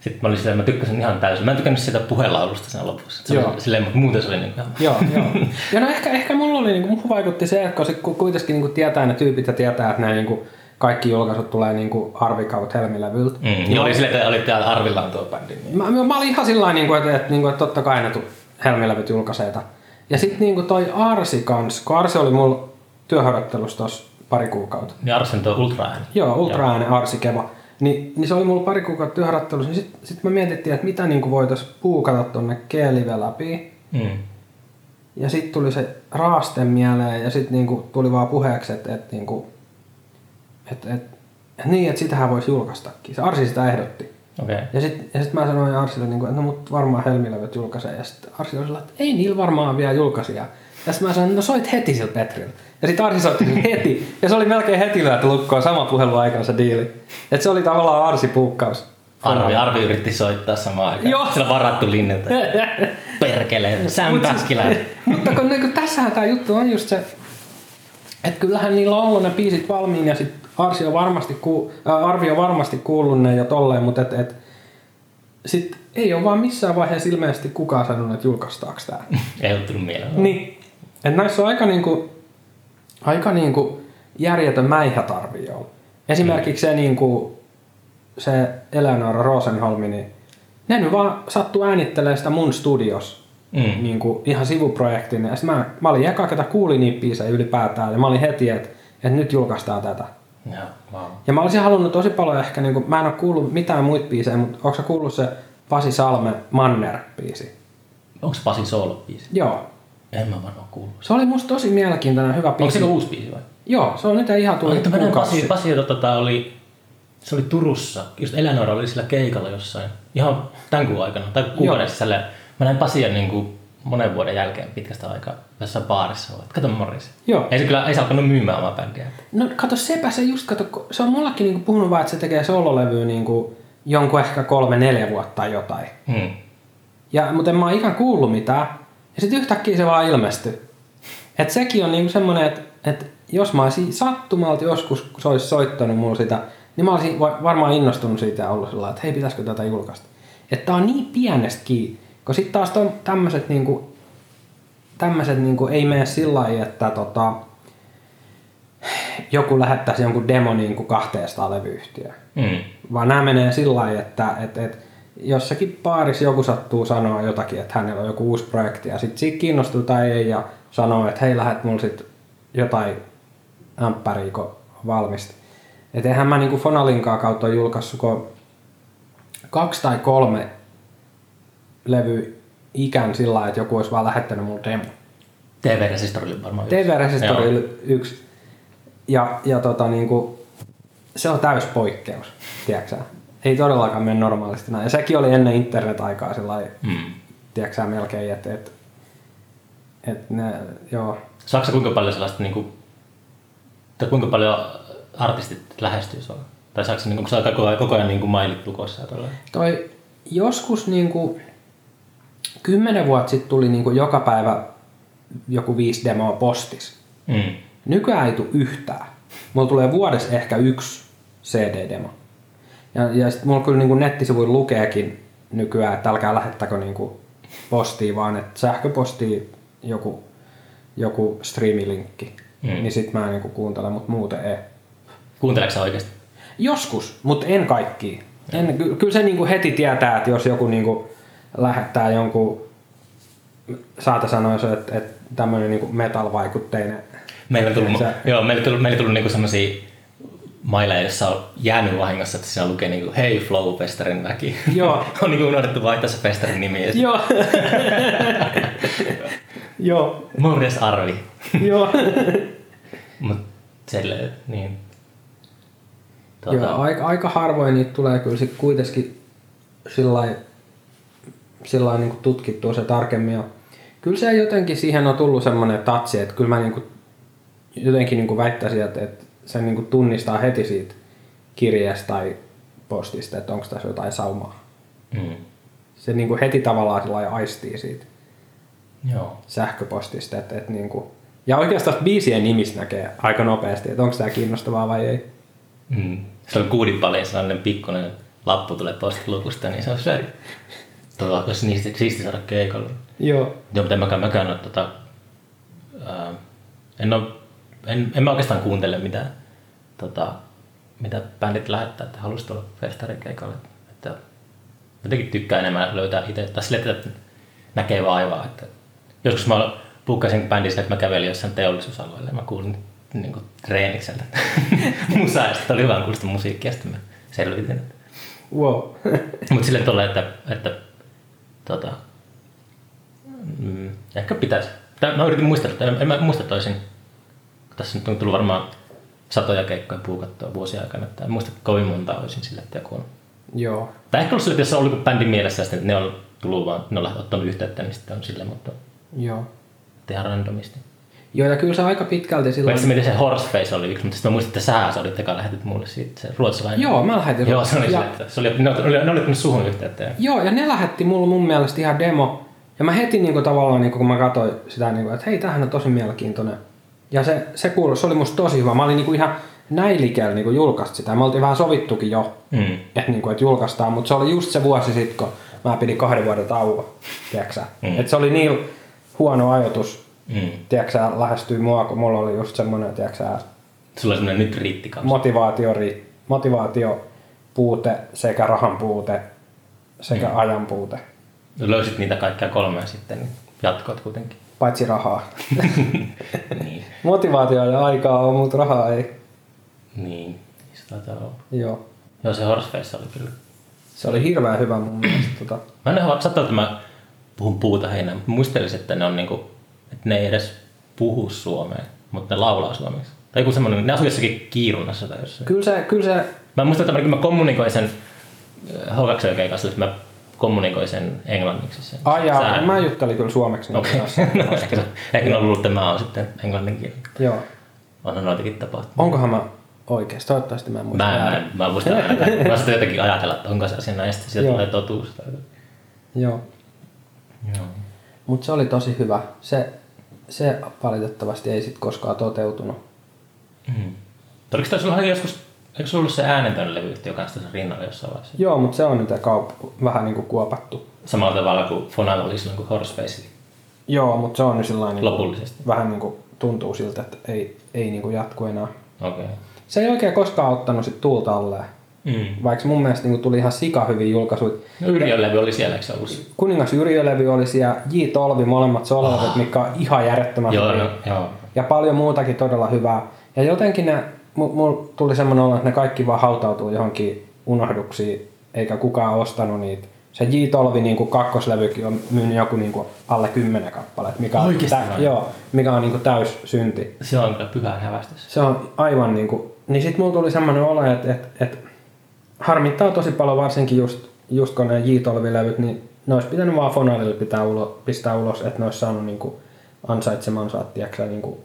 sitten mä olin silleen, mä tykkäsin ihan täysin. Mä en tykännyt sitä puhelaulusta sen lopussa. Se oli silleen, mutta muuten se oli niin kuin... Joo, joo. Ja no ehkä, ehkä mulla oli, niin mulla vaikutti se, että kun kuitenkin niin kuin tietää ne tyypit ja tietää, että nämä niin kuin kaikki julkaisut tulee niin kuin Arvi kautta Helmi-levyltä. Mm, niin oli silleen, että oli täällä Arvilla on tuo bändi. Niin. Mä, mä olin ihan sillain, niin kuin, että, että, että, että totta kai ne Helmi-levyt julkaiseita. Ja sitten niin kuin toi Arsi kans, kun Arsi oli mulla työharjoittelussa tuossa pari kuukautta. Niin Arsi on tuo ultraääni. Joo, ultraääni Arsi Keva. Ni, niin se oli mulla pari kuukautta työharjoittelussa, niin sitten sit me mietittiin, että mitä niin voitaisiin puukata tuonne G-live läpi. Mm. Ja sitten tuli se Raaste mieleen ja sitten niin tuli vaan puheeksi, että et, niin et, et, niin, et sitähän voisi julkaistakin. Se Arsi sitä ehdotti. Okay. Ja sitten sit mä sanoin Arsille, niin kuin, että no mut varmaan Helmi-levyt julkaisee. Ja sitten Arsi oli sellainen, että ei niillä varmaan vielä julkaisijaa. Ja sitten mä sanoin, no soit heti sillä Petrillä. Ja sitten Arsi soitti heti. Ja se oli melkein heti lyöty lukkoon sama puhelu aikana se diili. Että se oli tavallaan Arsi-puukkaus. Arvi, Arvi yritti soittaa samaan aikaan. Joo. Sillä varattu linneltä. Perkeleen, Sam Päskiläinen. Mutta kun, niin kun tässähän tämä juttu on just se, että kyllähän niillä on ollut ne biisit valmiin ja sitten Arsi on varmasti, ku, äh, Arvi on varmasti kuullut ne ja tolleen, mutta et, et, sit ei ole vaan missään vaiheessa ilmeisesti kukaan sanonut, että julkaistaanko tämä. Ei ole tullut mieleen. Niin. Et näissä on aika, niinku, aika niinku järjetön mäihä tarvii olla. Esimerkiksi mm. se, niinku, se Eleanor Rosenholm, niin ne nyt vaan sattuu äänittelemään sitä mun studios mm. niinku, ihan sivuprojektin. Ja mä, mä olin eka, ketä kuuli niitä biisejä ylipäätään ja mä olin heti, että et nyt julkaistaan tätä. Ja, wow. ja mä olisin halunnut tosi paljon ehkä, niin kuin, mä en ole kuullut mitään muita biisejä, mutta onko sä kuullut se Pasi Salme Manner-biisi? Onko se Pasi Soolo-biisi? Joo. En mä varmaan kuullut. Se oli musta tosi mielenkiintoinen hyvä biisi. Onko se uusi biisi vai? Joo, se on nyt ihan tullut kuukausi. Pasi, Pasi oli, se oli Turussa, just Eleanor oli sillä keikalla jossain, ihan tämän kuun aikana, tai kuukauden sisällä. Mä näin Pasia niin kuin monen vuoden jälkeen pitkästä aikaa jossain baarissa. Kato Morris. Joo. Ei se kyllä ei se alkanut myymään omaa bändiä. No kato sepä se just, kato, se on mullakin niinku puhunut vaan, että se tekee sololevyä niinku jonkun ehkä kolme, neljä vuotta tai jotain. Hmm. Ja, mutta en mä oon ikään kuullut mitään. Ja sitten yhtäkkiä se vaan ilmestyi. Että sekin on niinku semmoinen, että et jos mä olisin sattumalta joskus, kun se olisi soittanut mulla sitä, niin mä olisin varmaan innostunut siitä ja ollut sellainen, että hei, pitäisikö tätä julkaista. Että tää on niin pienestä kiinni. Kun sitten taas tämmöiset niinku, niinku, ei mene sillä lailla, että tota, joku lähettäisi jonkun demo niinku kaksisataa levyyhtiöön. Mm. Vaan nämä menee sillä lailla, että et, et, jossakin baarissa joku sattuu sanoa jotakin, että hänellä on joku uusi projekti ja sitten siitä kiinnostuu tai ei ja sanoo, että hei, lähet mulle sit jotain ämppäriä, kun valmista. Et eihän mä niinku Fonalinkaan kautta ole julkaissut, kun kaksi tai kolme levy ikään sillä lailla, että joku olisi vaan lähettänyt mulle demo. T V Resistor oli varmaan yksi. T V Resistor oli yksi. Ja, ja tota, niinku, se on täys poikkeus, tiedätkö sä? Ei todellakaan mene normaalisti näin. Ja sekin oli ennen internet-aikaa sillä lailla, mm. tiedätkö sä, melkein, että et, et ne, joo. Saatko sä kuinka paljon sellaista, niinku, tai kuinka paljon artistit lähestyy sua? Tai saatko sä, onko sä koko ajan, koko ajan niinku mailit lukossa? Toi joskus niinku... Kymmenen vuotta sitten tuli niin kuin joka päivä joku viisi demoa postis. Mm. Nykyään ei tule yhtään. Mulla tulee vuodessa ehkä yksi C D-demo. Ja, ja sitten mulla kyllä niin kuin nettisivuilla lukeekin nykyään, että älkää lähettäkö niin kuin postia, vaan että sähköpostiin joku, joku striimilinkki. Mm. Niin sit mä en niin kuin kuuntele, mutta muuten ei. Kuunteleeko sä oikeasti? Joskus, mutta en kaikkia. Mm. En, ky- kyllä se niin kuin heti tietää, että jos joku... Niin kuin lähettää jonkun, saata sanoa se, että, että tämmöinen niinku metal-vaikutteinen. Meillä on tullut, se, joo, meillä on tullut, meillä on tullut niinku semmosia mailla, jossa on jäänyt vahingossa, että siinä lukee niin kuin, hei Flow Festarin väki. Joo. On niin kuin unohdettu vaihtaa se Festarin nimi. Joo. Joo. Morjes Arvi. Joo. Mut silleen, niin. Tuota. Joo, aika, aika harvoin niitä tulee kyllä sit kuitenkin sillain, sillain niin kuin tutkittua se tarkemmin. Ja kyllä se jotenkin siihen on tullut semmoinen tatsi, että kyllä mä niin kuin, jotenkin niin kuin väittäisin, että, että sen niin kuin tunnistaa heti siitä kirjeestä tai postista, että onko tässä jotain saumaa. Mm. Se niin kuin heti tavallaan sellainen aistii siitä. Joo. Sähköpostista. Että, että niin kuin, ja oikeastaan biisien nimistä näkee aika nopeasti, että onko tämä kiinnostavaa vai ei. Mm. Se on Kudipaaliin sellainen pikkuinen lappu tulee postilukusta, niin se on se. Tuo, jos niistä siisti saada keikalla. Joo. Joo, mutta en mäkään, mäkään ole, tota, ää, en, ole en, en mä oikeastaan kuuntele mitä, tota, mitä bändit lähettää, että haluaisi tulla festarin keikalle. Että jotenkin tykkää enemmän löytää itse, tai sille, että näkee vaivaa. Että joskus mä puukkasin bändin sille, että mä kävelin jossain teollisuusalueella ja mä kuulin niin kuin treenikseltä musaa ja sitten oli hyvä kuulosta musiikkia ja sitten mä selvitin. Wow. Mutta silleen tuolla, että, että tota, mm, ehkä pitäisi. Mä yritin muistaa, että en, en mä muista toisin. Tässä nyt on tullut varmaan satoja keikkoja puukattua vuosien aikana. En muista kovin montaa olisin sille, että joku on. Joo. Tai ehkä ollut sille, että jos on ollut bändin mielessä, että ne on tullut vaan, ne on ottanut yhteyttä, niin sitten on silleen, mutta joo. Tehdään randomisti. Joo, ja kyllä se aika pitkälti silloin. Vaikka miten se Horseface oli yksi, mutta sitten mä muistin, että sä sä olit eka lähetit mulle siitä, se ruotsalainen. Joo, mä lähetin. Joo, se oli ja se oli, ne oli tullut suhun yhteyttä. Ja. Joo, ja ne lähetti mulle mun mielestä ihan demo. Ja mä heti niinku tavallaan, niinku, kun mä katsoin sitä, niinku, että hei, tämähän on tosi mielenkiintoinen. Ja se, se kuulosti, se oli musta tosi hyvä. Mä olin niinku ihan näin likellä niinku julkaista sitä. Me oltiin vähän sovittukin jo, mm. että niinku, et julkaistaan, mutta se oli just se vuosi sitten, kun mä pidin kahden vuoden tauon, tiedätkö mm. Että se oli niin huono ajoitus. Mm. Tiedätkö, lähestyi mua, kun mulla oli just semmoinen, tiedätkö, sulla on semmoinen nyt riittikausi. Motivaatio, motivaatio puute sekä rahan puute sekä mm. ajan puute. Löysit niitä kaikkia kolmea sitten, jatkoit kuitenkin. Paitsi rahaa. Niin. Motivaatio ja aikaa on, mutta rahaa ei. Niin, se taitaa olla. Joo. Joo, se Horseface oli kyllä. Se oli hirveän hyvä mun mielestä. Tota. Mä en ole sattunut, että mä puhun puuta heinään, mutta muistelisin, että ne on niinku, että ne ei edes puhu suomea, mutta ne laulaa suomeksi. Tai joku semmoinen, ne asuu jossakin kiirunnassa tai jossain. Kyllä se, kyllä se. Mä muistan, että mä kommunikoin sen H two O kanssa, että mä kommunikoin sen englanniksi. Sen. Ai jaa, Sään. Mä juttelin kyllä suomeksi. Okei, okay. No, ehkä, ehkä ne on luullut, että mä oon sitten englannin kielen. Joo. Onhan noitakin tapahtunut. Onkohan mä oikeasti? Toivottavasti mä en muista. Mä en, mä en muista. Mä sitten jotenkin ajatella, että onko se asia näin, ja sitten sieltä tulee totuus. Joo. Joo. Mutta se oli tosi hyvä. Se, se valitettavasti ei sitten koskaan toteutunut. Mm. Oliko tässä joskus, eikö ollut se äänetön levyyhtiö kanssa tässä rinnalla jossain vaiheessa? Joo, mutta se on nyt kaup- vähän niin kuin kuopattu. Samalla tavalla kuin Fonal oli silloin kuin Horseface. Joo, mutta se on nyt niin lopullisesti. Vähän niin kuin tuntuu siltä, että ei, ei niin kuin jatku enää. Okay. Se ei oikein koskaan ottanut sit tuulta alleen. Mm. Vaikka mun mielestä niin tuli ihan sika hyviä julkaisuja. No, Yrjölevy oli siellä, eikö se ollut? Kuningas Yrjölevy oli siellä, J. Tolvi, molemmat solvat, oh. mitkä on ihan järjettömän joo, no, joo. Ja paljon muutakin todella hyvää. Ja jotenkin ne, mulla tuli semmoinen olla, että ne kaikki vaan hautautuu johonkin unohduksiin, eikä kukaan ostanut niitä. Se J. Tolvi niin kuin kakkoslevykin on myynyt joku niin kuin alle kymmenen kappaleet, mikä on, tä- joo, mikä on niin kuin täys synti. Se on kyllä pyhä hävästys. Se on aivan niin kuin, niin sit mulla tuli semmoinen olla, että et, et, harmittaa tosi paljon, varsinkin just, just kun ne J-tolvilevyt, niin ne olisi pitänyt vaan Fonalille pitää ulo, pistää ulos, että ne olisi saanut niinku ansaitsemansa, tiedätkö, niinku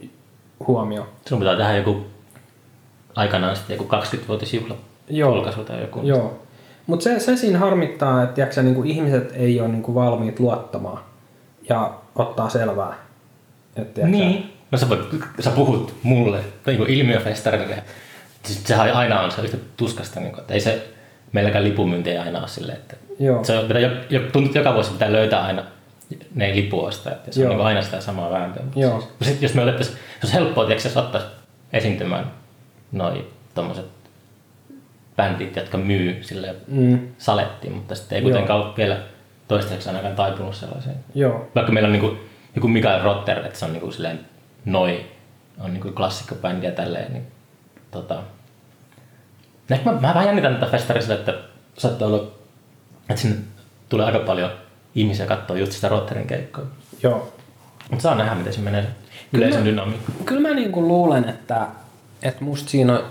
huomioon. Sinun pitää tehdä joku aikanaan sitten joku kaksikymmenvuotisjuhla julkaisu tai joku. Joo, mutta se, se siinä harmittaa, että tiedätkö, niinku ihmiset ei ole niinku valmiit luottamaan ja ottaa selvää. Et, tiedätkö, niin, no sä, voit, sä puhut mulle niinku Ilmiöfestarille. Sehän aina on se tuskasta, että ei se meilläkään lipumyynti ei aina ole silleen, että se on, jo, tuntuu, että joka vuosi pitää löytää aina ne lipuostajat, että se joo. on niin aina sitä samaa vääntöä. Siis, sit, jos me olettaisiin, se olisi helppoa, että jos ottaisi esiintymään noi tommoset bändit, jotka myy silleen mm. salettiin, mutta sitten ei joo. kuitenkaan ole vielä toistaiseksi ainakaan taipunut sellaiseen. Joo. Vaikka meillä on niin joku Mikael Rotter, että se on niin kuin silleen noi, on niin kuin klassikkobändi ja tälleen, niin tota, Ehkä mä, mä vähän jännitän tätä festarisille, että saattaa olla, että sinne tulee aika paljon ihmisiä katsoa just sitä Rotterin keikkaa. Joo. Mutta saa nähdä, miten se menee yleisen dynamiikka. Kyllä mä niinku luulen, että, että musta siinä on,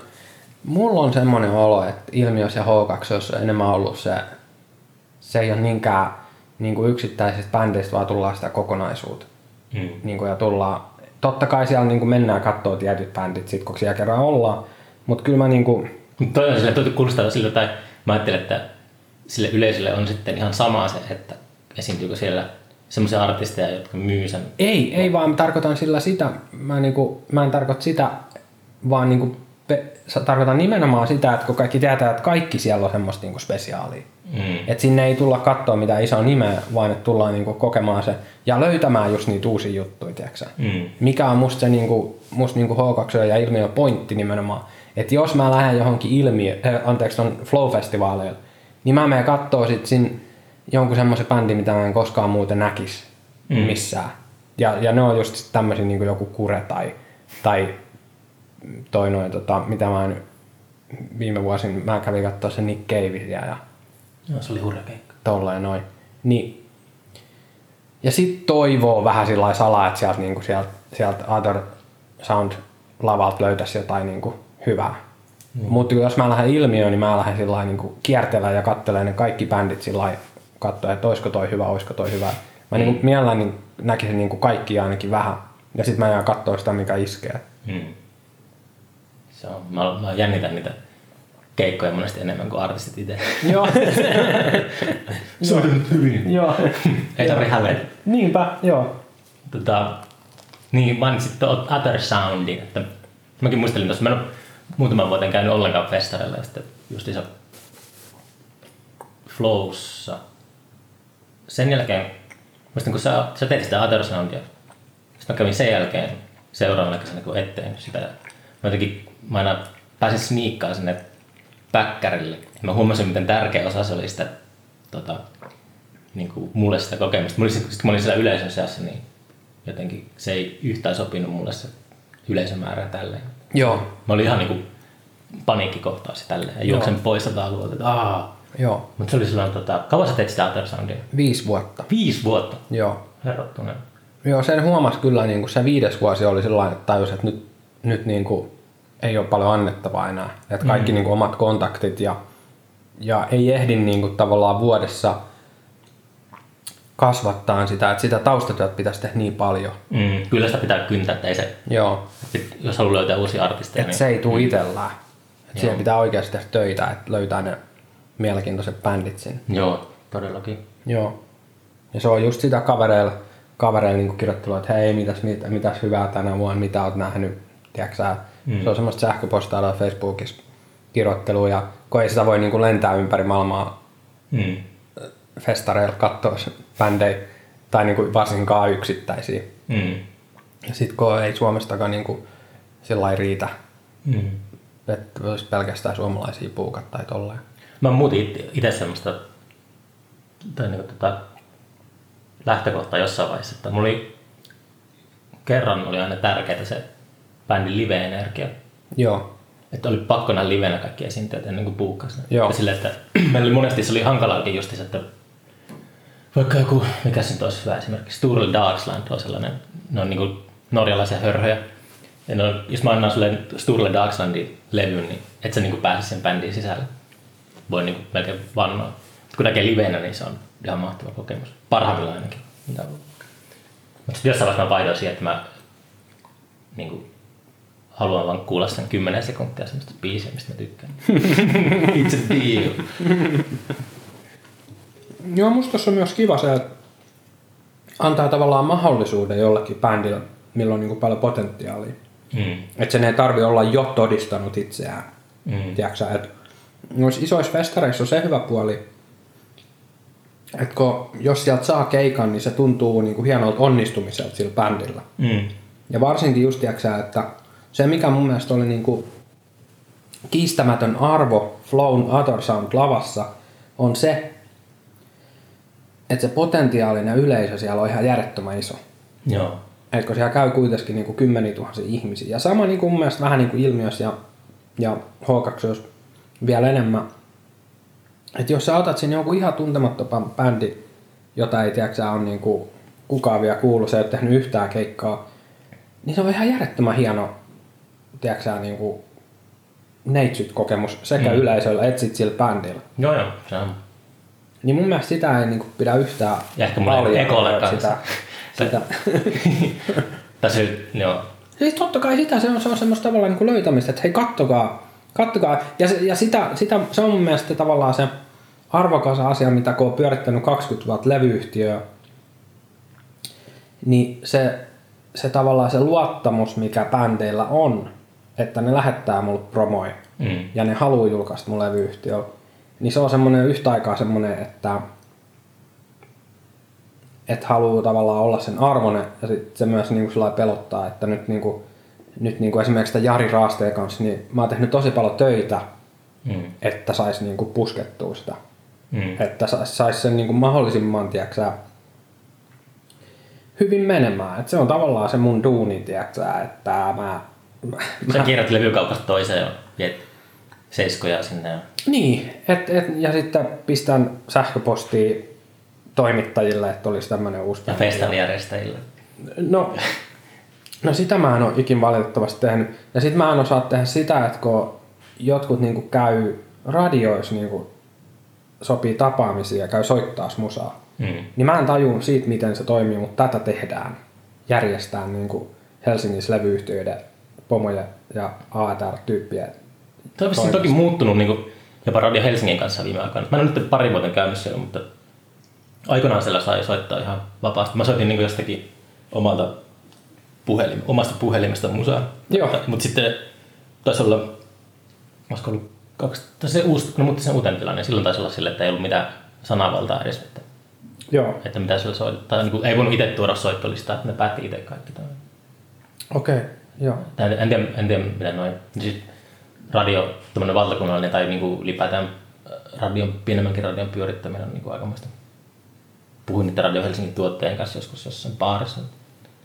mulla on semmoinen olo, että Ilmiössä ja H kaksi O on enemmän ollut se, se ei ole niinkään niinku yksittäisistä bändeistä, vaan tullaan sitä kokonaisuutta. Mm. Niinku ja tullaan, totta kai siellä niinku mennään katsoa tietyt bändit sit, kun siellä kerran ollaan, mutta kyllä mä niinku... Mutta toi on sille, toi kuulostaa siltä, tai mä ajattelen, että sille yleisölle on sitten ihan sama se, että esiintyykö siellä semmoisia artisteja, jotka myy sen. Ei, ei vaan tarkoitan sillä sitä, mä, niinku, mä en tarkoita sitä, vaan niinku, pe, tarkoitan nimenomaan sitä, että kun kaikki tietää, että kaikki siellä on semmoista niinku spesiaalia. Mm. Että sinne ei tulla katsoa mitään isoa nimeä, vaan että tullaan niinku kokemaan se ja löytämään just niitä uusia juttuja, tiiäksä. Mm. Mikä on musta se niinku, musta niinku H kaksi O ja Ilmiö pointti nimenomaan. Että jos mä lähden johonkin ilmiö, anteeksi ton Flow-festivaaleilla, niin mä menen kattoo sit sin jonkun semmoisen bändin, mitä mä en koskaan muuten näkis mm. missään. Ja, ja ne on just tämmöisiä niinku joku Kure tai, tai toi noin, tota, mitä mä en viime vuosin, mä kävin kattoo sen Nick Cavea ja no, se oli hurja keikka. Tolleen noin. Niin. Ja sit toivoo vähän sillai salaa, että sieltä niinku, sielt, sielt Other Sound lavalta löytäisi jotain niinku hyvää. Mm. Mutta jos mä lähden Ilmiöön, niin mä lähden sillai niinku kiertelemään ja kattelemaan ne kaikki bändit sillai katsoa, että oisko toi hyvä, oisko toi hyvä. Mä mm. niinku mielelläni näkisin niinku kaikki ainakin vähän. Ja sit mä jään kattoo sitä, mikä iskee. Mm. Se on, mä, mä jännitän niitä keikkoja monesti enemmän kuin artistit itse. Joo. Se on nyt hyvin. Joo. Ei tarvitse hävetä. Niinpä, joo. Tota, niin mainitsit Other Soundin, että mäkin muistelin tuossa, mä en ole muutaman vuoteen käynyt ollenkaan festareilla ja sitten just iso Flowssa. Sen jälkeen, muistan kun sä, sä teit sitä Other Soundia, sitten mä kävin sen jälkeen seuraavana kesänä kun eteen sitä. Mä jotenkin, mä aina pääsin sniikkaan sinne päkkärille. Mä huomasin, miten tärkeä osa se oli sitä, tota, niinku, mulle sitä kokemusta. Mulle, kun mä olin siellä yleisössä, niin jotenkin se ei yhtään sopinut mulle se yleisömäärä tälleen. Joo. Mä olin ihan niinku paniikkikohtaus tälleen ja juoksen pois sata alueelta, että aah. Joo. Mut se oli silloin, tota, kauan sä teit sitä Other Soundia? Viisi vuotta. Viisi vuotta? Joo. Herrottuneen. Joo, sen huomasi kyllä, niinku se viides vuosi oli sellainen, että tajus, että nyt, nyt niinku ei ole paljon annettavaa enää. Että kaikki mm. niinku omat kontaktit ja, ja ei ehdi niinku tavallaan vuodessa kasvattaa sitä, että sitä taustatyöt pitäisi tehdä niin paljon. Mm. Kyllä sitä pitää kyntää, että ei se, joo. Että jos haluaa löytää uusia artisteja. Että niin se ei tule itsellään. Että siihen pitää oikeasti tehdä töitä, että löytää ne mielenkiintoiset bändit sinne. Joo, todellakin. Joo. Ja se on just sitä kavereilla, kavereilla niinku kirjoittelua, että hei, mitäs, mit, mitäs hyvää tänä vuonna, mitä oot nähnyt, tiedätkö. Mm. Se on semmoista sähköpostailua Facebookissa kirjoittelua ja kun ei sitä voi niinku lentää ympäri maailmaa mm. festareilla katsoa bändejä tai niinku varsinkaan yksittäisiä. Mm. Ja sit kun ei Suomestakaan niinku sillai riitä, mm. että olisi pelkästään suomalaisia puukat tai tolleen. Mä muutin itse semmoista tai niinku tota lähtökohtaa jossain vaiheessa, että mulla oli kerran oli aina tärkeää se bändin live-energia. Joo. Että oli pakko nähdä livenä kaikki esiintyjät ennen kuin buukkasi. Joo. Silleen, että meillä oli monesti, se oli hankalaakin just se, että vaikka joku, mikä se nyt olisi hyvä esimerkiksi, Sturle Darsland on sellainen, ne on niinku norjalaisia hörhöjä. Ja no, jos mä annan sulle Sturle Darslandin levyn, niin et sä niinku pääse sen bändiin sisälle. Voi niinku melkein vannoa. Kun näkee livenä, niin se on ihan mahtava kokemus. Parhaimmillaan ainakin. Mutta jossain vaiheessa mä vaihdoin siihen, että mä niinku haluan vaan kuulla sen kymmenen sekuntia semmoista biisiä, mistä mä tykkään. It's a deal. Joo, musta tossa on myös kiva se, että antaa tavallaan mahdollisuuden jollakin bändillä, millä on niin kuin paljon potentiaalia. Mm. Että sen ei tarvi olla jo todistanut itseään. Mm. Tiedätkö, että noissa isoissa festareissa on se hyvä puoli, että kun, jos sieltä saa keikan, niin se tuntuu niin kuin hienolta onnistumiselta sillä bändillä. Mm. Ja varsinkin just tiedätkö, että se, mikä mun mielestä oli niinku kiistämätön arvo Flown Other Sound lavassa, on se, että se potentiaalinen yleisö siellä on ihan järjettömän iso. Joo. Et kun siellä käy kuitenkin niinku kymmeniä tuhansia ihmisiä. Ja sama niinku mun mielestä vähän niinku Ilmiössä ja, ja H kaksi O vielä enemmän. Että jos sä otat sinne jonkun ihan tuntemattoman bändi, jota ei tiedäksä on niinku kukaan vielä kuullut, sä ei ole tehnyt yhtään keikkaa, niin se on ihan järjettömän hieno, tiedäksä, niinku neitsyt kokemus sekä mm. yleisöllä että sit sillä bändillä. Joo joo, se on. Niin mun mielestä sitä ei niinku pidä yhtään paljon sitä. sitä. Tässä joo. Siis totta kai sitä, se on, se on semmoista tavallaan niinku löytämistä, että hei kattokaa, kattokaa. Ja, se, ja sitä, sitä, se on mun mielestä tavallaan se arvokas asia, mitä kun on pyörittänyt kaksikymmentä vuotta levyyhtiöä, niin se, se tavallaan se luottamus, mikä bändeillä on, että ne lähettää mulle promoi mm. ja ne haluaa julkaista mun levyyhtiöllä, niin se on semmoinen yhtä aikaa semmoinen, että et haluaa tavallaan olla sen arvoinen ja sit se myös niinku pelottaa, että nyt, niinku, nyt niinku esimerkiksi Jari Raasteen kanssa, niin mä oon tehnyt tosi paljon töitä, mm. että sais niinku puskettua sitä, mm. että sais sen niinku mahdollisimman, tiiäksä, hyvin menemään. Et se on tavallaan se mun duuni, tiiäksä, että mä... Sä mä... kierrät levykaupasta toiseen ja viet seiskoja sinne. Ja... Niin, et, et, ja sitten pistän sähköpostia toimittajille, että olisi tämmöinen uusi... Ja festan järjestäjille. No, no sitä mä en ole ikin valitettavasti tehnyt. Ja sit mä en osaa tehdä sitä, että kun jotkut niinku käy radioissa, niinku sopii tapaamisia ja käy soittaa musaa, mm. niin mä en tajua siitä, miten se toimii, mutta tätä tehdään. Järjestetään niinku Helsingissä levyyhtiöiden pomoja ja A T R-tyyppiä. Tämä on toki muuttunut niinku jopa Radio Helsingin kanssa viime aikoina. Mä en ole nyt pari vuotta käynyt siellä, mutta aikoinaan siellä sai soittaa ihan vapaasti. Mä soitin niinku jostakin omalta puhelim, omasta puhelimesta musaa. Mutta sitten taisi olla, olisiko ollut kaksi, se uusi, no muutti sen uuteen tilanne. Silloin taisi olla sille, että ei ollut mitään sananvaltaa edes. Että, joo. Että mitä siellä soittaa. Niinku, ei voinut itse tuoda soittolistaa, ne päätti itse kaikki. Okei, okay, joo. En, en, tiedä, en tiedä mitä noin. Sitten radio, tämmöinen valtakunnallinen tai niinku ylipäätään radion, pienemmänkin radion pyörittäminen on niinku aikamoista. Puhuin niitä Radio Helsingin tuottajien kanssa joskus jossain baarissa.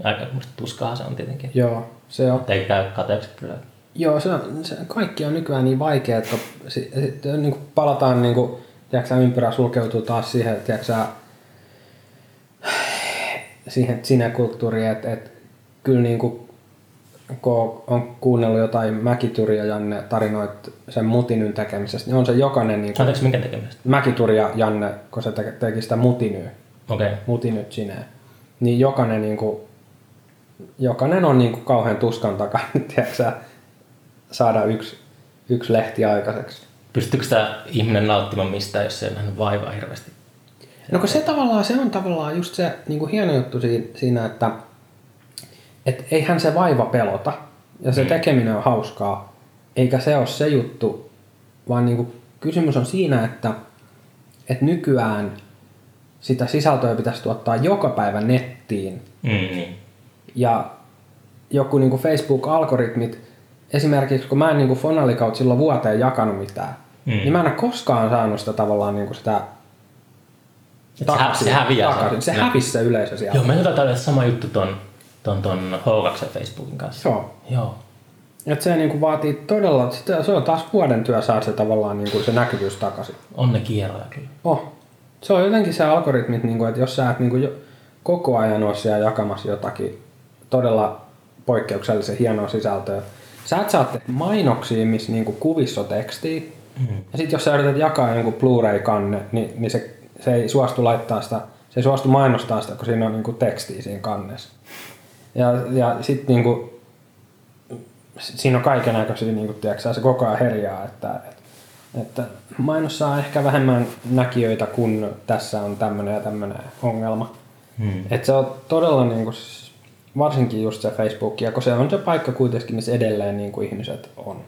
Aika tuskaa se on tietenkin. Joo, se on. Ei käy kateeksi kyllä. Joo, se on, se, kaikki on nykyään niin vaikea, että sit, sit, niin palataan, niin kuin, tiedätkö, ympyrä sulkeutuu taas siihen, tiedätkö, siihen sinekulttuuriin, että et, kyllä niin kuin, kun on kuunnellut jotain Mäkityriä Janne tarinoit sen mutinyn tekemisestä, niin on se jokainen... Niin anteeksi, minkä tekemisestä? Mäkityriä Janne, kun se te- teki sitä mutinyä. Okei. Okay. Mutinyt sineen. Niin jokainen, niin kuin, jokainen on niin kuin kauhean tuskan takana, tiedätkö, saada yksi, yksi lehti aikaiseksi. Pystyykö tämä ihminen nauttimaan mistään, jos ei nähnyt vaivaa hirveästi? No kun se, tavallaan, se on tavallaan just se niin kuin hieno juttu siinä, että et eihän se vaiva pelota ja se mm. tekeminen on hauskaa, eikä se ole se juttu, vaan niinku kysymys on siinä, että et nykyään sitä sisältöä pitäisi tuottaa joka päivä nettiin. Mm. Ja joku niinku Facebook-algoritmit, esimerkiksi kun mä en niinku Fonalikautta silloin vuoteen jakanut mitään, mm. niin mä en ole koskaan saanut sitä tavallaan niinku sitä... Takaisin, se häviää. Takaisin. Se hävisi se yleisö siellä. Joo, me otetaan sama juttu ton... Ton, ton H kaksi Facebookin kanssa. Joo. Joo. Et se niinku vaatii todella, se on taas vuoden työ saada se tavallaan niinku se näkyvyys takaisin. On ne kierroja kyllä. Oh. Se on jotenkin se algoritmit, niinku, että jos sä et niinku koko ajan ole siellä jakamassa jotakin todella poikkeuksellisen hienoa sisältöä. Sä et saa tehdä mainoksia, missä niinku kuvissa on tekstiä. Mm. Ja sit jos sä yrität jakaa jonkun Blu-ray-kanne, niin, niin se, se ei suostu laittaa sitä, se ei suostu mainostaa sitä, kun siinä on niinku tekstiä siinä kannessa. Ja, ja sitten niinku, siinä on kaikennäköisiä, niinku, tiiäksä, se koko ajan herjaa, että, että, että mainos saa ehkä vähemmän näkijöitä, kun tässä on tämmöinen ja tämmöinen ongelma. Hmm. Että se on todella, niinku, varsinkin just se Facebook, ja kun se on se paikka kuitenkin, missä edelleen niinku, ihmiset on.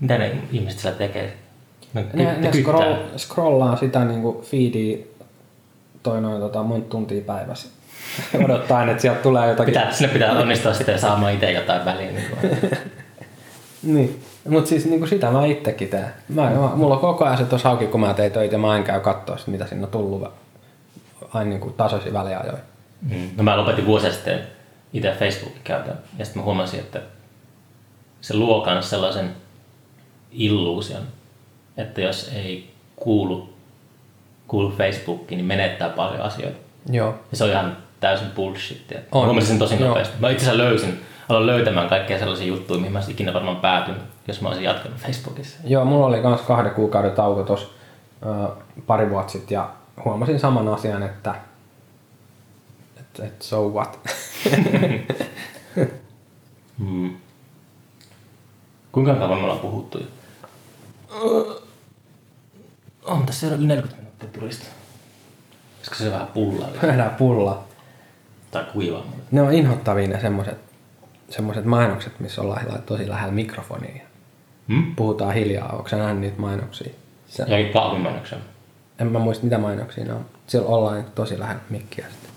Mitä ne ihmiset siellä tekee? Ne, ne, ne scroll, scrollaa sitä niinku, feedia toi noin tota, monta tuntia päivässä. Odottaen, että sieltä tulee jotakin. Pitää, sinne pitää onnistua sitten saamaan itse jotain väliin. Niin, mutta siis niin kuin sitä mä itsekin teen. Mä, mä, mulla on koko ajan se tuossa auki, kun mä tein töitä ja mä en käy katsoa, mitä sinne on tullut aina niin kuin tasoisin väliajoin. Mm. No mä lopetin vuosia sitten itse Facebookin käytön ja sitten mä huomasin, että se luo myös sellaisen illuusion, että jos ei kuulu, kuulu Facebookiin, niin menettää paljon asioita. Joo. Ja se on ihan täysin bullshittia. Mä huomasin sen tosi nopeasti. Mä itse asiassa löysin, aloin löytämään kaikkia sellaisia juttuja, mihin mä olisin ikinä varmaan päätynyt, jos mä olisin jatkanut Facebookissa. Joo, mulla oli myös kahden kuukauden tauko tuossa äh, pari vuotta sitten ja huomasin saman asian, että et, et so what? hmm. Kuinka kauan me ollaan puhuttu? On tässä yli neljäkymmentä minuuttia purista. Olisiko se vähän pullaa? Vähän pullaa. Tai kuivaa. Ne on inhottavia ne semmoset, semmoset mainokset, missä ollaan tosi lähellä mikrofonia. Hmm? Puhutaan hiljaa. Onko sä nähnyt niitä mainoksia? Sä... Jäkin kahvimainoksia. En mä muista mitä mainoksia ne on. Siellä ollaan tosi lähellä mikkiä sitten.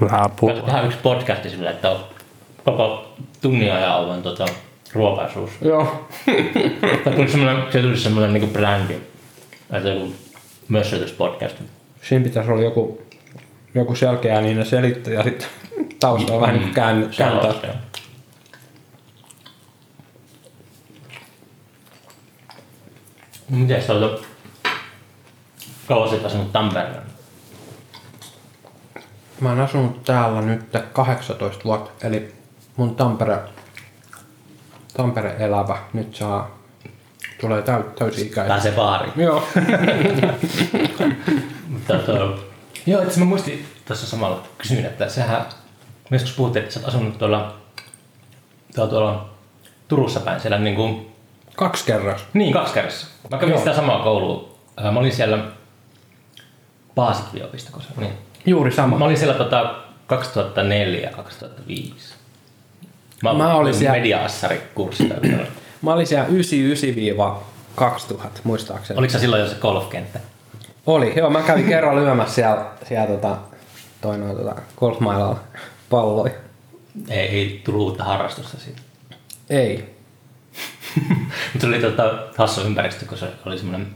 Vähän pullaa. Katsotaan yksi podcasti sillä, että on koko tunnin ajan ovan tota... Ruokaisuus. Joo. Se tulisi semmoinen niinku brändi. Että joku mössötyspodcast. Siinä pitäisi olla joku, joku selkeä niin ne selittäjä sitten taustalla vähän niin kuin kääntää. Miten sä olet kauan sitten asunut Tampereen? Mä oon asunut täällä nyt kahdeksantoista vuotta. Eli mun Tampere Tampereen elävä nyt saa, tulee täysi-ikäinen. Pääsee baariin. Joo. Joo, itse mä muistin tässä samalla kysyin, että sehän, joskus puhuttiin, että sä oot asunut tuolla, tuolla, tuolla Turussa päin, siellä niin kuin... Kaksi kerrassa. Niin, kaksi kerrassa. Mä kävin sitä samaa koulua. Mä olin siellä Paasikiviopisto, koska niin. Juuri sama. Mä olin siellä tota, kaksituhattaneljä kaksituhattaviisi. Mä, mä olin siellä media-assarikurssia. Mä olin siellä yhdeksänkymmentäyhdeksän kaksituhatta, muistaakseni. Oliko sä silloin jo se golfkenttä? Oli, joo. Mä kävin kerran lyömässä siellä, siellä tota, toi noin tota, golfmailalla palloi. Ei, ei tullut uutta harrastusta siitä. Ei. Tuli tota hassu ympäristö, kun se oli semmoinen,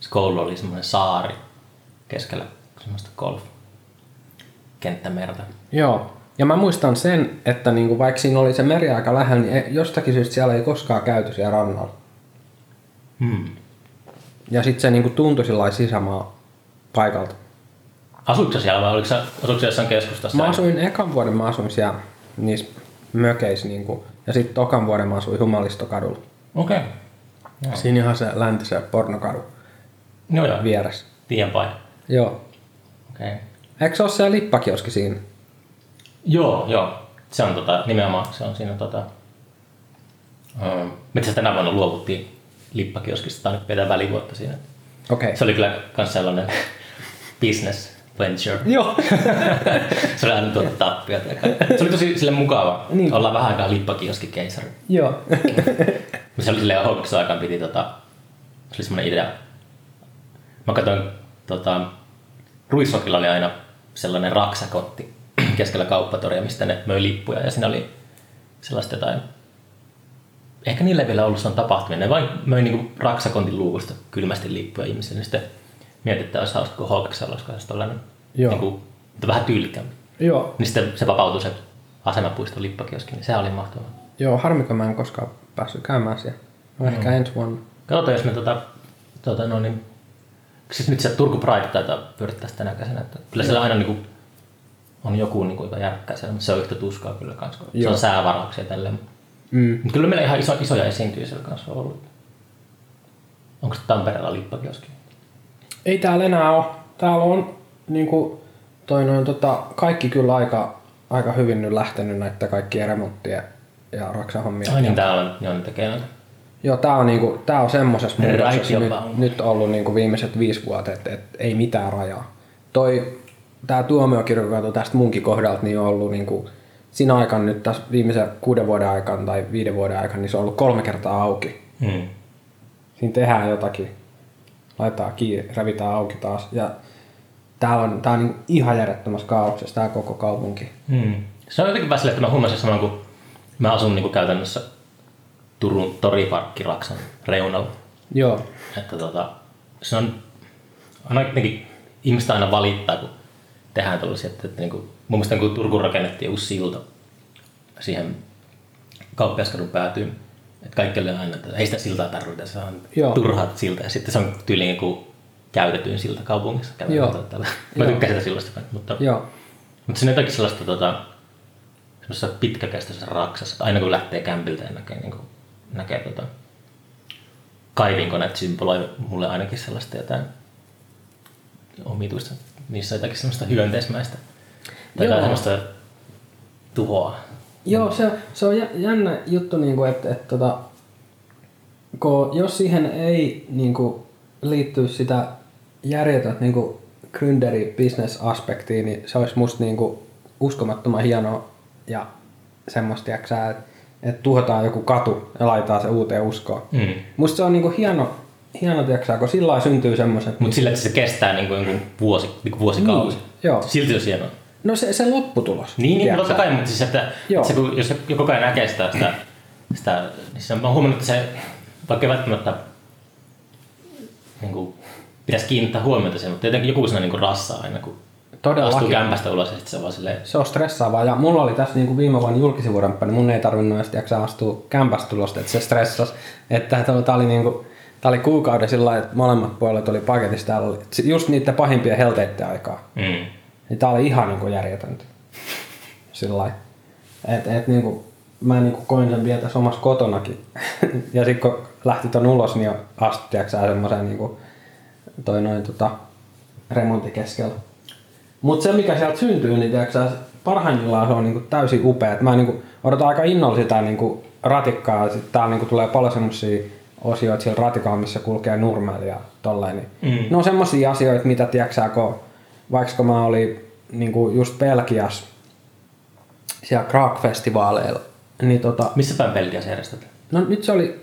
se koulu oli semmoinen saari keskellä semmoista golfkenttämerta. Joo. Ja mä muistan sen, että niinku vaikka siinä oli se meri aika lähellä, niin jostakin syystä siellä ei koskaan käyty siellä rannalla. Hmm. Ja sit se niinku tuntui sillain sisämaa paikalta. Asuitko sä siellä vai oliko sä, asuitko sä jossain keskustassa? Mä asuin ekan vuoden, mä asuin siellä niissä mökeissä niinku. Ja sit tokan vuoden mä asuin Humalistokadulla. Okei. Okay. Siinä ihan se läntisen pornokadu no joo. Vieressä. Tienpäin. Joo. Okei. Okay. Eikö se ole siellä lippakioski siinä? Joo, joo. Se on tota, nimenomaan, se on siinä tota... Um, Metsä tänä vuonna luovuttiin lippakioskista, tai nyt pidetään välivuotta siinä. Okei. Okay. Se oli kyllä kans sellainen business venture. Joo. Se oli aina tuota tappia. Se oli tosi sille mukava. Niin. Ollaan vähän aikaa lippakioskikeisari. Joo. Se oli silleen hoikassa aikaan piti tota... Se oli semmonen idea. Mä katsoin tota... Ruissokilla oli aina sellainen raksakotti keskellä kauppatoria, mistä ne möi lippuja ja siinä oli sellaista jotain, ehkä niillä ei vielä ollut sellainen tapahtumia, ne vain möi niinku raksakontin luukusta kylmästi lippuja ihmisille, niin sitten mietit, että olisi hauska, kun H kaksi O olisi tällainen, niinku, mutta vähän tyylikämpi. Joo. Niin sitten se vapautui se asemapuiston lippakioski, niin sehän oli mahtavaa. Joo, harmiko mä en koskaan päässyt käymään siellä. No ehkä mm. ensi vuonna. Katsotaan, jos me tuota, tuota no niin, siis nyt se Turku Pride taitaa pyörittäisi tänä käsenä, että kyllä siellä aina niinku on joku niin kuin, joka järkkää siellä, mutta se on yhtä tuskaa kyllä kans. Se on säävarauksia tälleen. Mm. Mutta kyllä meillä ihan iso, isoja esiintyjä siellä kanssa on ollut. Onko se Tampereella lippakioski? Ei täällä enää ole. Täällä on niin kuin, toi noin, tota, kaikki kyllä aika, aika hyvin nyt lähtenyt näitä kaikkia remonttia ja raksahommia. Ai niin, täällä on, ne on tekee. Joo, tää on, niin kuin, tää on semmosessa muutoksessa nyt, nyt ollut niin kuin viimeiset viisi vuotta, että et, ei mitään rajaa. Toi... Tämä tuomiokirja, joka on tästä munkin kohdalta, niin on ollut niin kuin, siinä aikana nyt tässä viimeisen kuuden vuoden aikana tai viiden vuoden aikana, niin se on ollut kolme kertaa auki. Hmm. Siinä tehdään jotakin, laitetaan kiinni, revitään auki taas. Ja tää on, tää on niin ihan järjettömässä kaaoksessa, tää koko kaupunki. Hmm. Se on jotenkin väsille, että mä huomasin saman, kun mä asun niin kuin käytännössä Turun toriparkkiraksan reunalla. Joo. Että tota, se on aina jotenkin, ihmistä aina valittaa, kun tehdään tuollaisia, että, että niin kuin, mun mielestä kun Turkuun rakennettiin uusi silta siihen Kauppiaskadun päätyyn, Että kaikille on aina, että ei sitä siltaa tarvita, se on joo. turhat silta. Ja sitten se on tyyliin kuin käytetyin silta kaupungissa. Mä tykkään sitä silloista, mutta, mutta siinä on jotakin sellaista tota, pitkäkestoisessa raksassa, että aina kun lähtee kämpiltä ja näkee, niin kuin, näkee tota, kaivinkoneet symboloi mulle ainakin sellaista jotain omituista. Niissä on jotakin sellaista hyönteismäistä tai jotain sellaista tuhoa. Joo, se, se on jännä juttu, niinku, että et, tota, jos siihen ei niinku, liittyy sitä järjetöntä niinku, gründeri-business-aspektia, niin se olisi musta niinku, uskomattoman hienoa ja semmoista jaksää, että et tuhotaan joku katu ja laitetaan se uuteen uskoon. Mm. Musta se on niinku, hieno, hieno jaksää, kun sillä lailla syntyy semmoiset... Mutta sillä, että se kestää niinku, vuosi, niinku vuosikausi. Niin, silti olisi hienoa. No se, se lopputulos. Niin, niin totta kai, mutta siis, että, että se, kun, jos joku kai näkee sitä, sitä, sitä niin siis mä oon huomannut, että se, vaikka ei välttämättä niin kuin, pitäisi kiinnittää huomiota siihen, mutta jotenkin joku sellainen niin rassaa aina, kun todellakin astuu kämpästä ulos ja sitten se on vaan silleen... Se on stressaavaa ja mulla oli tässä niin kuin viime vuonna julkisivurämppä, niin mun ei tarvinnut edes jaksaa astua kämpästä ulos, että se stressasi. Että tää oli niin kuin... Tämä oli kuukauden sillä lailla, että molemmat puolet oli paketissa, täällä oli just niitä pahimpia helteiden aikaa. Mm. Niin tää oli ihan niinku järjetöntä. Sillain. Et, et niinku, mä niinku koin sen vielä tässä omassa kotonakin. Ja sit kun lähti ton ulos, niin astui jaksää semmoseen niinku toi noin tota remontti keskellä. Mut se mikä sieltä syntyy, niin jaksää parhaimmillaan se on niinku täysin upea. Et mä niinku odotan aika innolla sitä niinku ratikkaa. Sit täällä niinku tulee paljon semmosia osioita siellä ratikalla, missä kulkee nurmeli ja tollain. Niin. Mm. Ne on semmosia asioita, mitä jaksää kun vaikka mä olin niinku just Belgiassa siellä Kraak Festivaaleilla, niin tota... Missä päin Belgiassa järjestetään? No nyt se oli...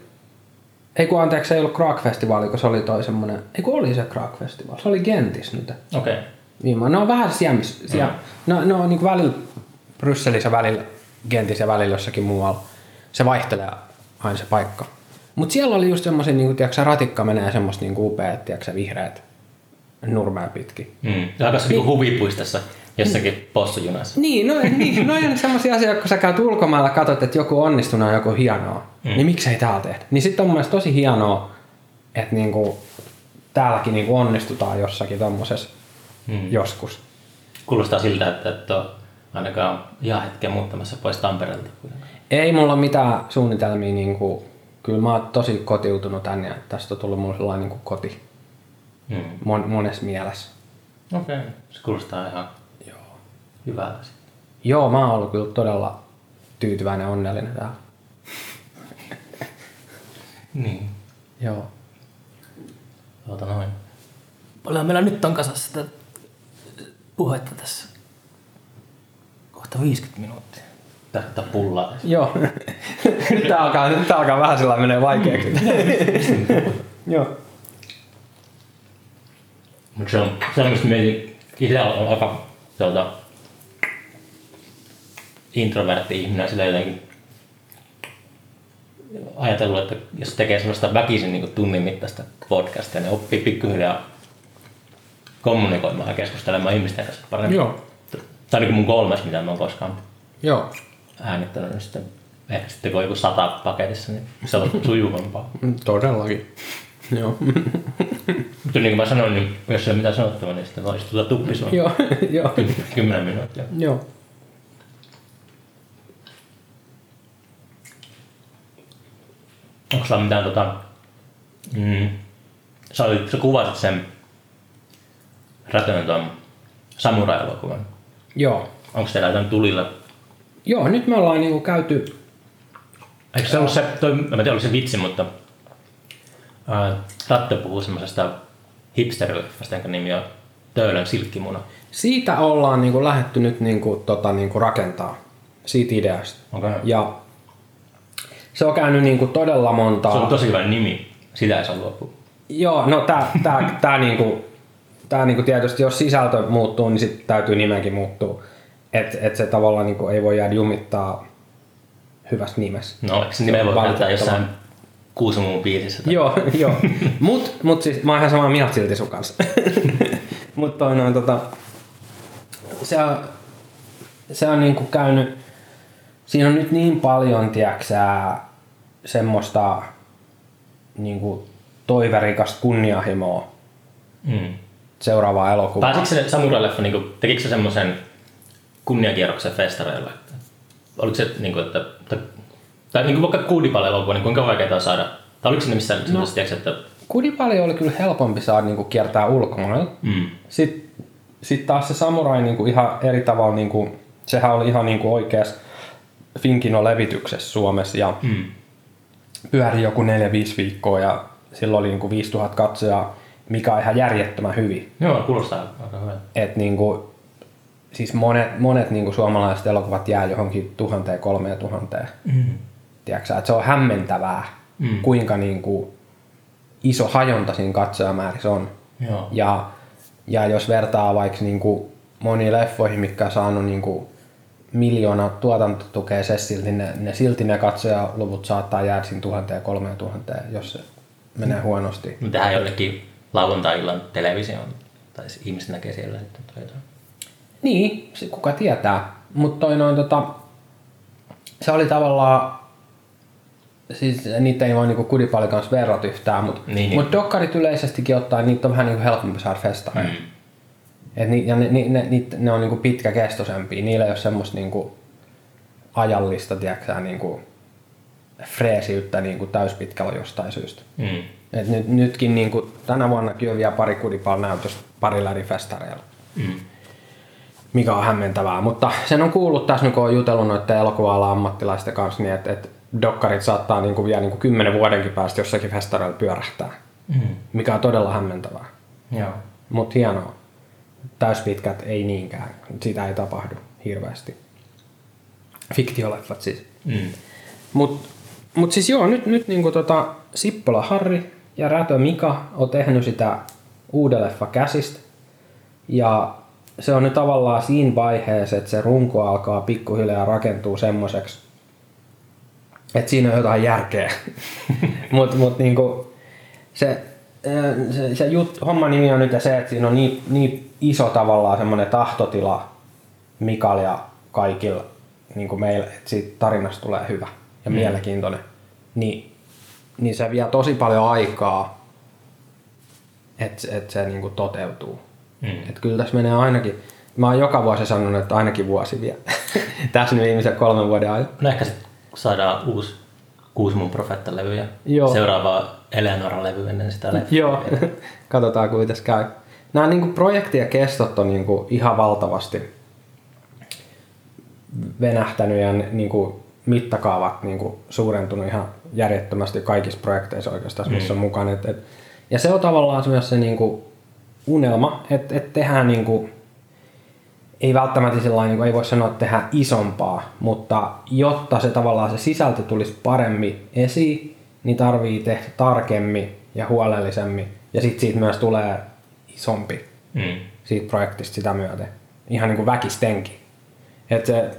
Ei kun anteeksi, se ei ollut Kraak Festivaali, kun se oli toi semmonen... Ei kun oli se Kraak Festival, se oli Gentissä nyt. Okei. Okay. Niin mä, ne on vähän siemmissä. Mm. Ne, ne on niinku välillä Brysselissä, välillä Gentissä ja välillä jossakin muualla. Se vaihtelee aina se paikka. Mut siellä oli just semmosia, niinku tiiäksä, ratikka menee semmoista niinku upeat, tiiäksä, vihreät nurmea pitkin. Mm. Aikaisi niin kuin huvipuistossa jossakin mm. possujunassa. Niin, no niin, no on semmoisia asioita, kun sä käyt ulkomailla ja katsot, että joku onnistunut on joku hienoa, mm. niin miksei täällä tehdä? Niin sit on mun mielestä tosi hienoa, että niinku, täälläkin niinku onnistutaan jossakin tommosessa mm. joskus. Kuulostaa siltä, että et ole ainakaan ihan hetken muuttamassa pois Tampereelta. Ei mulla ole mitään suunnitelmia, niinku, kyllä mä oon tosi kotiutunut tänne ja tästä on tullut mulle sellainen niinku koti. Hmm. Mon, monessa mielessä. Okei, okay. Se kuulostaa ihan Joo. hyvältä. Joo, mä oon ollut kyllä todella tyytyväinen ja onnellinen täällä. Niin. Joo. Oota noin. Paljon meillä nyt on kasassa sitä puhetta tässä. Kohta viisikymmentä minuuttia. Tätä pullaa. Joo. Nyt tää alkaa, nyt alkaa vähän sillä menee vaikeaksi. Joo. Mutta se on semmoista mietin, isällä on aika tuota, introvertti ihminen, sillä jotenkin ajatellut, että jos tekee semmoista väkisin niin kuin tunnin mittaista podcastia, niin oppii pikkuhiljaa kommunikoimaan ja keskustelemaan ihmisten kanssa paremmin. Joo. Tämä on niin kuin mun kolmas, mitä mä oon koskaan Joo. äänittänyt, niin sitten ehkä sitten kun joku sata paketissa, niin se on sujuvampaa. Todellakin. Joo. Mutta niin kuin mä sanoin, niin jos ei ole mitään sanottavaa, niin sitten vaan istutaan tuppisuun. Joo, joo. Kymmenen minuuttia. Joo. Onko sulla mitään tota... Mm, sä, sä kuvasit sen rätönön tuon samurai-elokuvan. Joo. Onko teillä jotain tulilla? Joo, nyt me ollaan niinku käyty... Eikö se ollut se... Toi, mä en tiedä, oliko se vitsi, mutta... Ratte puhuu semmoisesta hipsterileffasta, jonka nimi on Töölön silkkimuna. Siitä ollaan niinku lähdetty nyt niinku, tota, niinku rakentaa, siitä ideasta. Okay. Ja se on käynyt niinku todella montaa... Se on tosi hyvä nimi, sitä ei saa luopua. Joo, no tää, tää, tää, niinku, tää niinku tietysti, jos sisältö muuttuu, niin sit täytyy nimenkin muuttua. Että et se tavallaan niinku ei voi jäädä jumittaa hyvästä nimessä. No, se nimeä voi päättää jossain... Kuusamuun biisissä. Joo, joo. Mut, mut siis, mä oon ihan samaa mieltä silti sun kanssa. Mut toi noin tota... Se on... Se on niinku käynyt... Siinä on nyt niin paljon, tiiäksä... semmoista niinku toiverikasta kunnianhimoa mm. seuraavaa elokuvaa. Pääsikö se Samurai-leffa, niinku, tekikö se semmoisen kunniakierroksen festareilla? Oliko se, niinku, että, tai, tai niinku, vaikka Kudipaali-elokuva, niin kuinka vaikeaa saada? Tai oliko sinne missään no, tiiäks, että... Kudipaali oli kyllä helpompi saada niinku, kiertää ulkomailla. Mm. Sitten sit taas se Samurai niinku, ihan eri tavalla, niinku, sehän oli ihan niinku, oikeassa Finkino-levityksessä Suomessa ja mm. pyöri joku neljä viisi viikkoa ja silloin oli niinku viisituhatta katsojaa, mikä on ihan järjettömän hyvin. Joo, kuulostaa aika hyvä. Et niinku, siis monet, monet niinku suomalaiset elokuvat jää johonkin tuhanteen, kolmeen tuhanteen. Mm. Tiedätkö, et se on hämmentävää, mm. kuinka niinku iso hajonta siinä katsojamäärissä on. Joo. Ja, ja jos vertaa vaikka niinku moniin leffoihin, mitkä on saanut niinku miljoonaa tuotantotukea sessiltä, niin ne, ne silti ne katsojaluvut saattaa jäädä siinä tuhanteen ja kolmeen tuhanteen, jos se menee mm. huonosti. Tähän jollekin lauantai-illan televisioon, tai ihmiset näkee siellä sitten jotain. Niin, se kuka tietää. Mutta tota, se oli tavallaan, siis niitä ei voi niinku Kudipaali kanssa verrata yhtään, mutta niin, mut niin. Dokkarit yleisestikin ottaa, niitä on vähän niinku helpompi saada festareja. Mm. Et ni, ja ne, ne, ne, ne, ne on niinku pitkäkestoisempia, niillä ei ole semmoista niinku ajallista, tiedätkö, niinku freesiyttä niinku täyspitkällä jostain syystä. Mm. Et nyt, nytkin niinku, tänä vuonnakin on vielä pari Kudipaali-näytöstä parilla eri festareilla, mm. mikä on hämmentävää. Mutta sen on kuullut tässä, kun on jutellut noiden elokuva-alan ammattilaisten kanssa, niin että et dokkarit saattaa niinku vielä niinku kymmenen vuodenkin päästä jossakin festareilla pyörähtää, mm. mikä on todella hämmentävää. Mutta hienoa. Täyspitkät ei niinkään. Sitä ei tapahdu hirveästi. Fiktioleffat siis. Mm. Mutta mut siis joo, nyt, nyt niinku tota Sippola Harri ja Rätö Mika on tehnyt sitä uuden leffa Käsistä. Ja se on nyt tavallaan siinä vaiheessa, että se runko alkaa pikkuhiljaa rakentua semmoiseksi, että siinä on jotain järkeä. Mutta mut niinku se... Se, se jut, homman nimi on nyt se, että siinä on niin, niin iso tavallaan semmoinen tahtotila Mikal ja kaikilla niin meillä, että siitä tarinasta tulee hyvä ja mm. mielenkiintoinen. Ni, niin se vie tosi paljon aikaa, että et se niin kuin toteutuu. Mm. Et kyllä tässä menee ainakin, mä oon joka vuosi sanonut, että ainakin vuosi vie. Tässä nyt viimeisen kolmen vuoden ajan. No ehkä sitten saadaan uusi Kuusmun profeetta-levyjä. Seuraavaa Eleanor-levyä ennen sitä leffa. Joo, katsotaan kuitenkin käy. Nämä niinku projektien kestot on niinku ihan valtavasti venähtänyt ja niinku mittakaavat niinku suurentunut ihan järjettömästi kaikissa projekteissa oikeastaan, missä mm. on mukana. Et, et, ja se on tavallaan myös se niinku unelma, että et tehdään niinku, ei välttämättä sellainen, niin kuin ei voi sanoa, että tehdään isompaa, mutta jotta se tavallaan se sisältö tulisi paremmin esiin, niin tarvii tehdä tarkemmin ja huolellisemmin. Ja sitten siitä myös tulee isompi mm. siitä projektista sitä myöten. Ihan niin kuin väkistenkin. Että se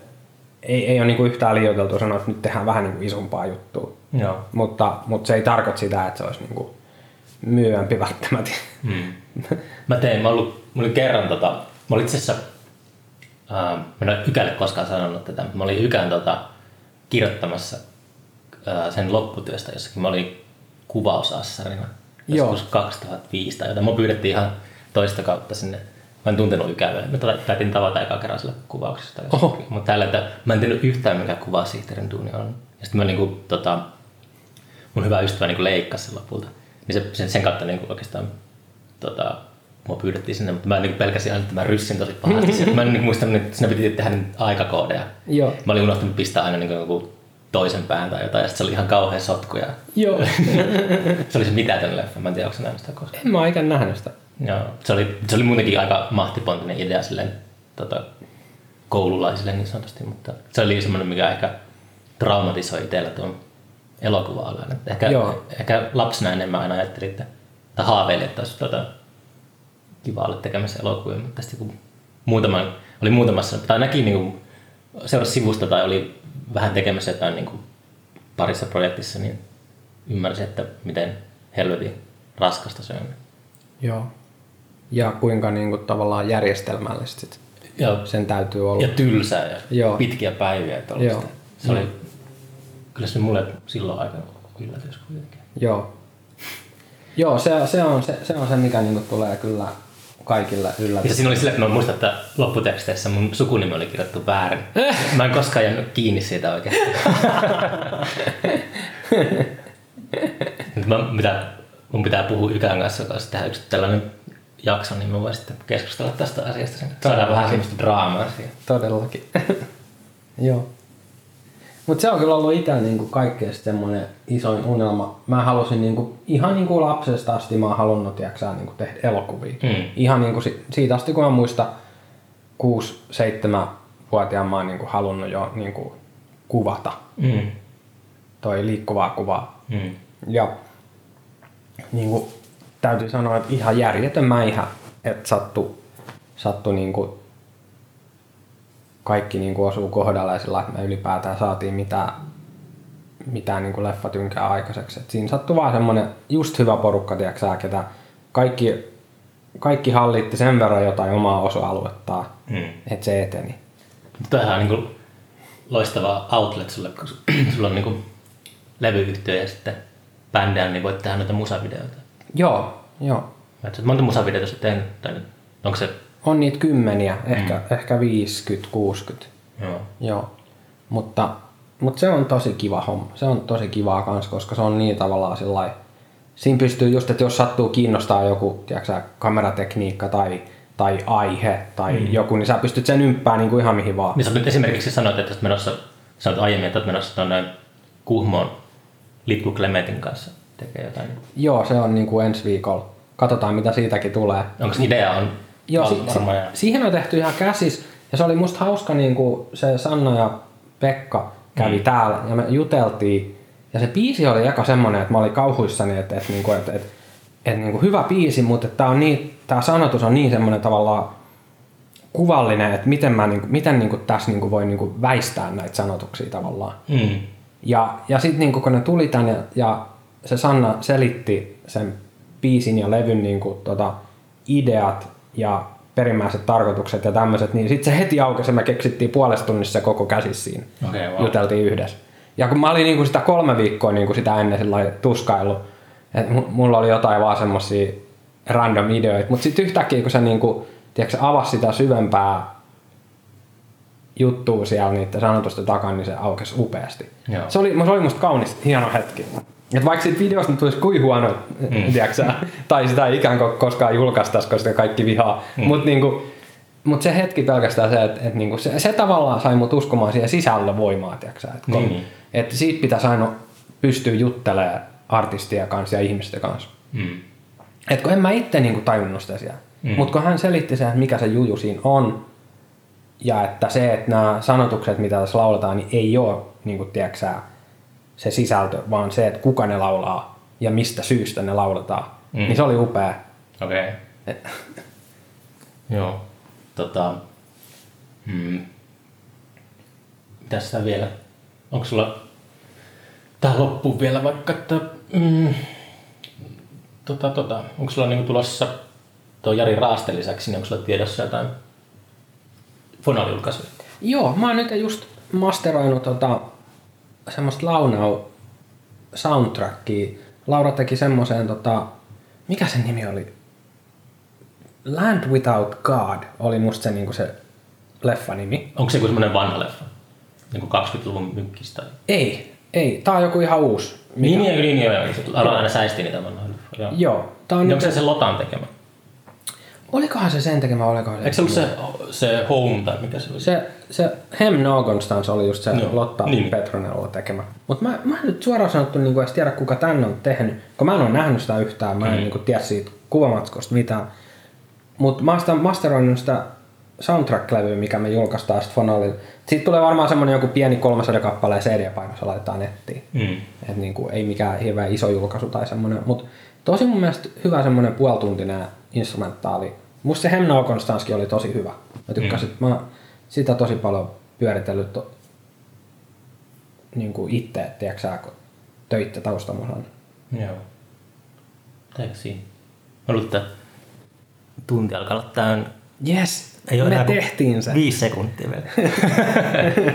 ei, ei ole niin kuin yhtään liioiteltu sanoa, että nyt tehdään vähän niin kuin isompaa juttua. No. Mutta, mutta se ei tarkoita sitä, että se olisi niin kuin myöhempi välttämättä. Mm. Mä tein, mä ollut, mä olin kerran tota, mä olin itse asiassa Uh, mä en Ykälle koskaan sanonut tätä, mutta mä olin Ykän tota, kirjoittamassa uh, sen lopputyöstä jossakin. Mä olin kuvausasarina joskus kaksituhattaviisi tai jotain. Mä pyydettiin ihan toista kautta sinne. Mä en tuntenut Ykää vielä. Mä taitin tavata ekaa kerran sillä kuvauksesta. Mutta täällä, että mä en tiennyt yhtään mikä kuvasihteerin duuni on. Ja sitten mä niinku, tota, mun hyvä ystävä niinku leikkasi sen lopulta. Niin se, sen kautta niinku oikeastaan... Tota, mua pyydettiin sinne, mutta mä niinku pelkäsin aina, että mä ryssin tosi pahasti sieltä. Mä en niinku muistanut, että sinne piti tehdä aikakoodeja. Joo. Mä olin unohtanut pistää aina niinku joku toisen pään tai jotain, ja sit se oli ihan kauhea sotku. Ja... Joo. Se oli se mitätön leffa, mä en tiedä, onko sä nähnyt sitä koskaan. En mä aikään nähnyt sitä. Joo. Se oli, se oli muutenkin aika mahtipontinen idea silleen, tota, koululaisille niin sanotusti, mutta se oli semmoinen, mikä ehkä traumatisoi itsellä tuon elokuva-alueen. Ehkä, ehkä lapsena enemmän aina ajattelin, että, tai haaveilin, että olisi tota, kiva olla tekemässä elokuvia, mutta sitten muutaman, oli muutamassa, tai näki niin seurasi sivusta tai oli vähän tekemässä jotain niin kuin parissa projektissa, niin ymmärsin, että miten helvetin raskasta se on. Joo. Ja kuinka niin kuin, tavallaan järjestelmällisesti sen täytyy olla. Ja tylsää ja Joo. pitkiä päiviä. Se oli, kyllä se mulle silloin aika yllätys kuitenkin. Joo. Joo, se, se, on, se, se on se, mikä niinku tulee kyllä kaikilla yllätys. Ja siinä oli sillä, että mä muistan, että lopputeksteissä mun sukunimi oli kirjoittu väärin. Mä en koskaan jäänyt kiinni siitä oikein. Nyt mä, mitä mun pitää puhua Ykän kanssa, kun tehdään yksi tällainen jakso, niin mä voin sitten keskustella tästä asiasta. Saadaan todellakin vähän semmoista draamaa siihen. Todellakin. Joo. Mut se on kyllä ollut itsellä niinku kaikkein semmoinen isoin unelma. Mä halusin niinku, ihan niinku lapsesta asti mä oon halunnut jaksää niinku tehdä elokuvia. Mm. Ihan niinku siitä asti kun mä muistan kuusi seitsemän vuotiaan mä oon niinku halunnut jo niinku kuvata. Mm. Toi liikkuvaa kuvaa. Mm. Ja niinku täytyy sanoa, että ihan järjetön mäihä, että sattu, sattu niinku kaikki niinku osuu kohdalla ja sillä, että me ylipäätään saatiin mitään, mitään niinku leffatynkää aikaiseksi. Et siinä sattui vaan semmonen just hyvä porukka, tiiäksä, ketä kaikki, kaikki hallitti sen verran jotain omaa osa-aluettaan, mm. että se eteni. Tämähän on niinku loistava outlet sulle, kun sulla on niinku levyyhtiö ja sitten bändejä, niin voit tehdä noita musavideoita. Joo, joo. Oletko monta musavideota sä tehnyt? Onko se... On niitä kymmeniä, ehkä, mm. ehkä viisikymmentä kuusikymmentä. Joo. Joo. Mutta, mutta se on tosi kiva homma. Se on tosi kivaa kans, koska se on niin tavallaan sillai... Siinä pystyy just, että jos sattuu kiinnostaa joku, tiiäksä, kameratekniikka tai, tai aihe tai mm. joku, niin sä pystyt sen ymppää niin kuin ihan mihin vaan. Niin sä nyt esimerkiksi sanoit, että olet menossa, sanoit aiemmin, että olet menossa tuonne Kuhmoon Litku Klemetin kanssa tekee jotain. Joo, se on niin kuin ensi viikolla. Katsotaan, mitä siitäkin tulee. Onko idea on... Joo, si- si- siihen on tehty ihan käsis ja se oli musta hauska, niin kuin se Sanna ja Pekka kävi mm. täällä ja me juteltiin ja se biisi oli eka semmonen, että mä olin kauhuissani, että, että, että, että, että, että niin kuin hyvä biisi, mutta että tää, on niin, tää sanotus on niin semmonen tavallaan kuvallinen, että miten, mä, niin kuin, miten niin kuin tässä niin kuin voi niin kuin väistää näitä sanotuksia tavallaan. Mm. Ja, ja sit niin kuin, kun ne tuli tänne ja se Sanna selitti sen biisin ja levyn niin kuin, tota, ideat ja perimmäiset tarkoitukset ja tämmöiset, niin sitten se heti aukesi ja me keksittiin puolesta tunnissa koko käsissä siinä. Okay, wow. Juteltiin yhdessä. Ja kun mä olin niinku sitä kolme viikkoa niinku sitä ennen sellainen tuskailu, että mulla oli jotain vaan semmosia random ideoita, mutta sitten yhtäkkiä kun se niinku, tiedätkö, avasi sitä syvempää juttua siellä niiden sanotusten takan, niin se aukesi upeasti. Joo. Se oli, se oli musta kaunis, hieno hetki. Et vaikka siitä videosta tulisi kuin huono, mm. tiiäksä, tai sitä ei ikään kuin koskaan julkaistaisi, koska kaikki vihaa, mm. mutta niinku, mut se hetki pelkästään se, että et niinku se, se tavallaan sai mut uskomaan siihen sisällä voimaa, tiiäksä, et, kun, mm. et siitä pitäisi aina pystyä juttelemaan artistien kanssa ja ihmisten kanssa. Mm. Et kun en mä itse niinku tajunnut sitä siellä, mm. mutta kun hän selitti sen, mikä se juju siinä on, ja että se, että nämä sanotukset, mitä tässä lauletaan, niin ei ole, niinku, tiiäksä, se sisältö, vaan se, että kuka ne laulaa ja mistä syystä ne lauletaan. Mm. Niin se oli upea. Okei. Okay. Joo. Tota, mm. Mitäs sä vielä? Onko sulla tää loppuun vielä vaikka, että mm, tota, tota, onko sulla niinku tulossa tuo Jari Raaste lisäksi, niin onko sulla tiedossa jotain Fonal-julkaisuja? Joo, mä oon nyt just masteroinut tota semmoista launau soundtrackia. Laura teki semmoiseen, tota, mikä sen nimi oli? Land Without God oli musta se, niinku se leffanimi. Onko se joku semmoinen vanha leffa? Niinku kaksikymmentäluvun mynkkis tai? Ei, ei. Tää on joku ihan uusi. Mikä... Nimi ja linjoja. Aloin aina säisti niitä vanhaa leffa. Joo. Joo. Tää on... Onko se se Lotan tekemä? Olikohan se sen tekemä, olikohan se... Eikö se ollut se, se Home tai mikä se oli? Se, se Hem No Constance oli just se no, Lotta niin. Petronella tekemä. Mutta mä, mä en nyt suoraan sanottu niinku edes tiedä, kuka tän on tehnyt, kun mä en ole nähnyt sitä yhtään, mä en mm. niinku tiedä siitä kuvamatskosta mitään. Mutta mä oon masteroinut sitä soundtrack-levyä, mikä me julkaistaan sitten Fonalilla. Siitä tulee varmaan semmonen joku pieni kolmesataa kappaleen C D-painossa laitetaan nettiin. Mm. Et niinku ei mikään hirveä iso julkaisu tai semmonen, mut tosi mun mielestä hyvä semmonen puoltuntinen instrumentaali. Musta se Hem No Constancekin oli tosi hyvä. Mä tykkäsin, mm. mä sitä tosi paljon pyöritellyt to, niin kuin itse, tiedätkö sä, kun töitte taustamusan. Joo. Tääkö siinä? Mä luulen, että tunti alkaa olla tämän Yes, me tehtiin se. Viisi sekuntia vielä.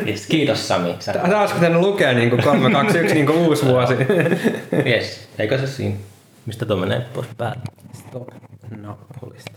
Yes, kiitos Sami. Tämä olisiko tänne lukea niin kuin kolme kaksi yksi niin kuin uusi vuosi. Yes, eikö se siinä? Mistä tuo menee pois päältä? Stop Napolista.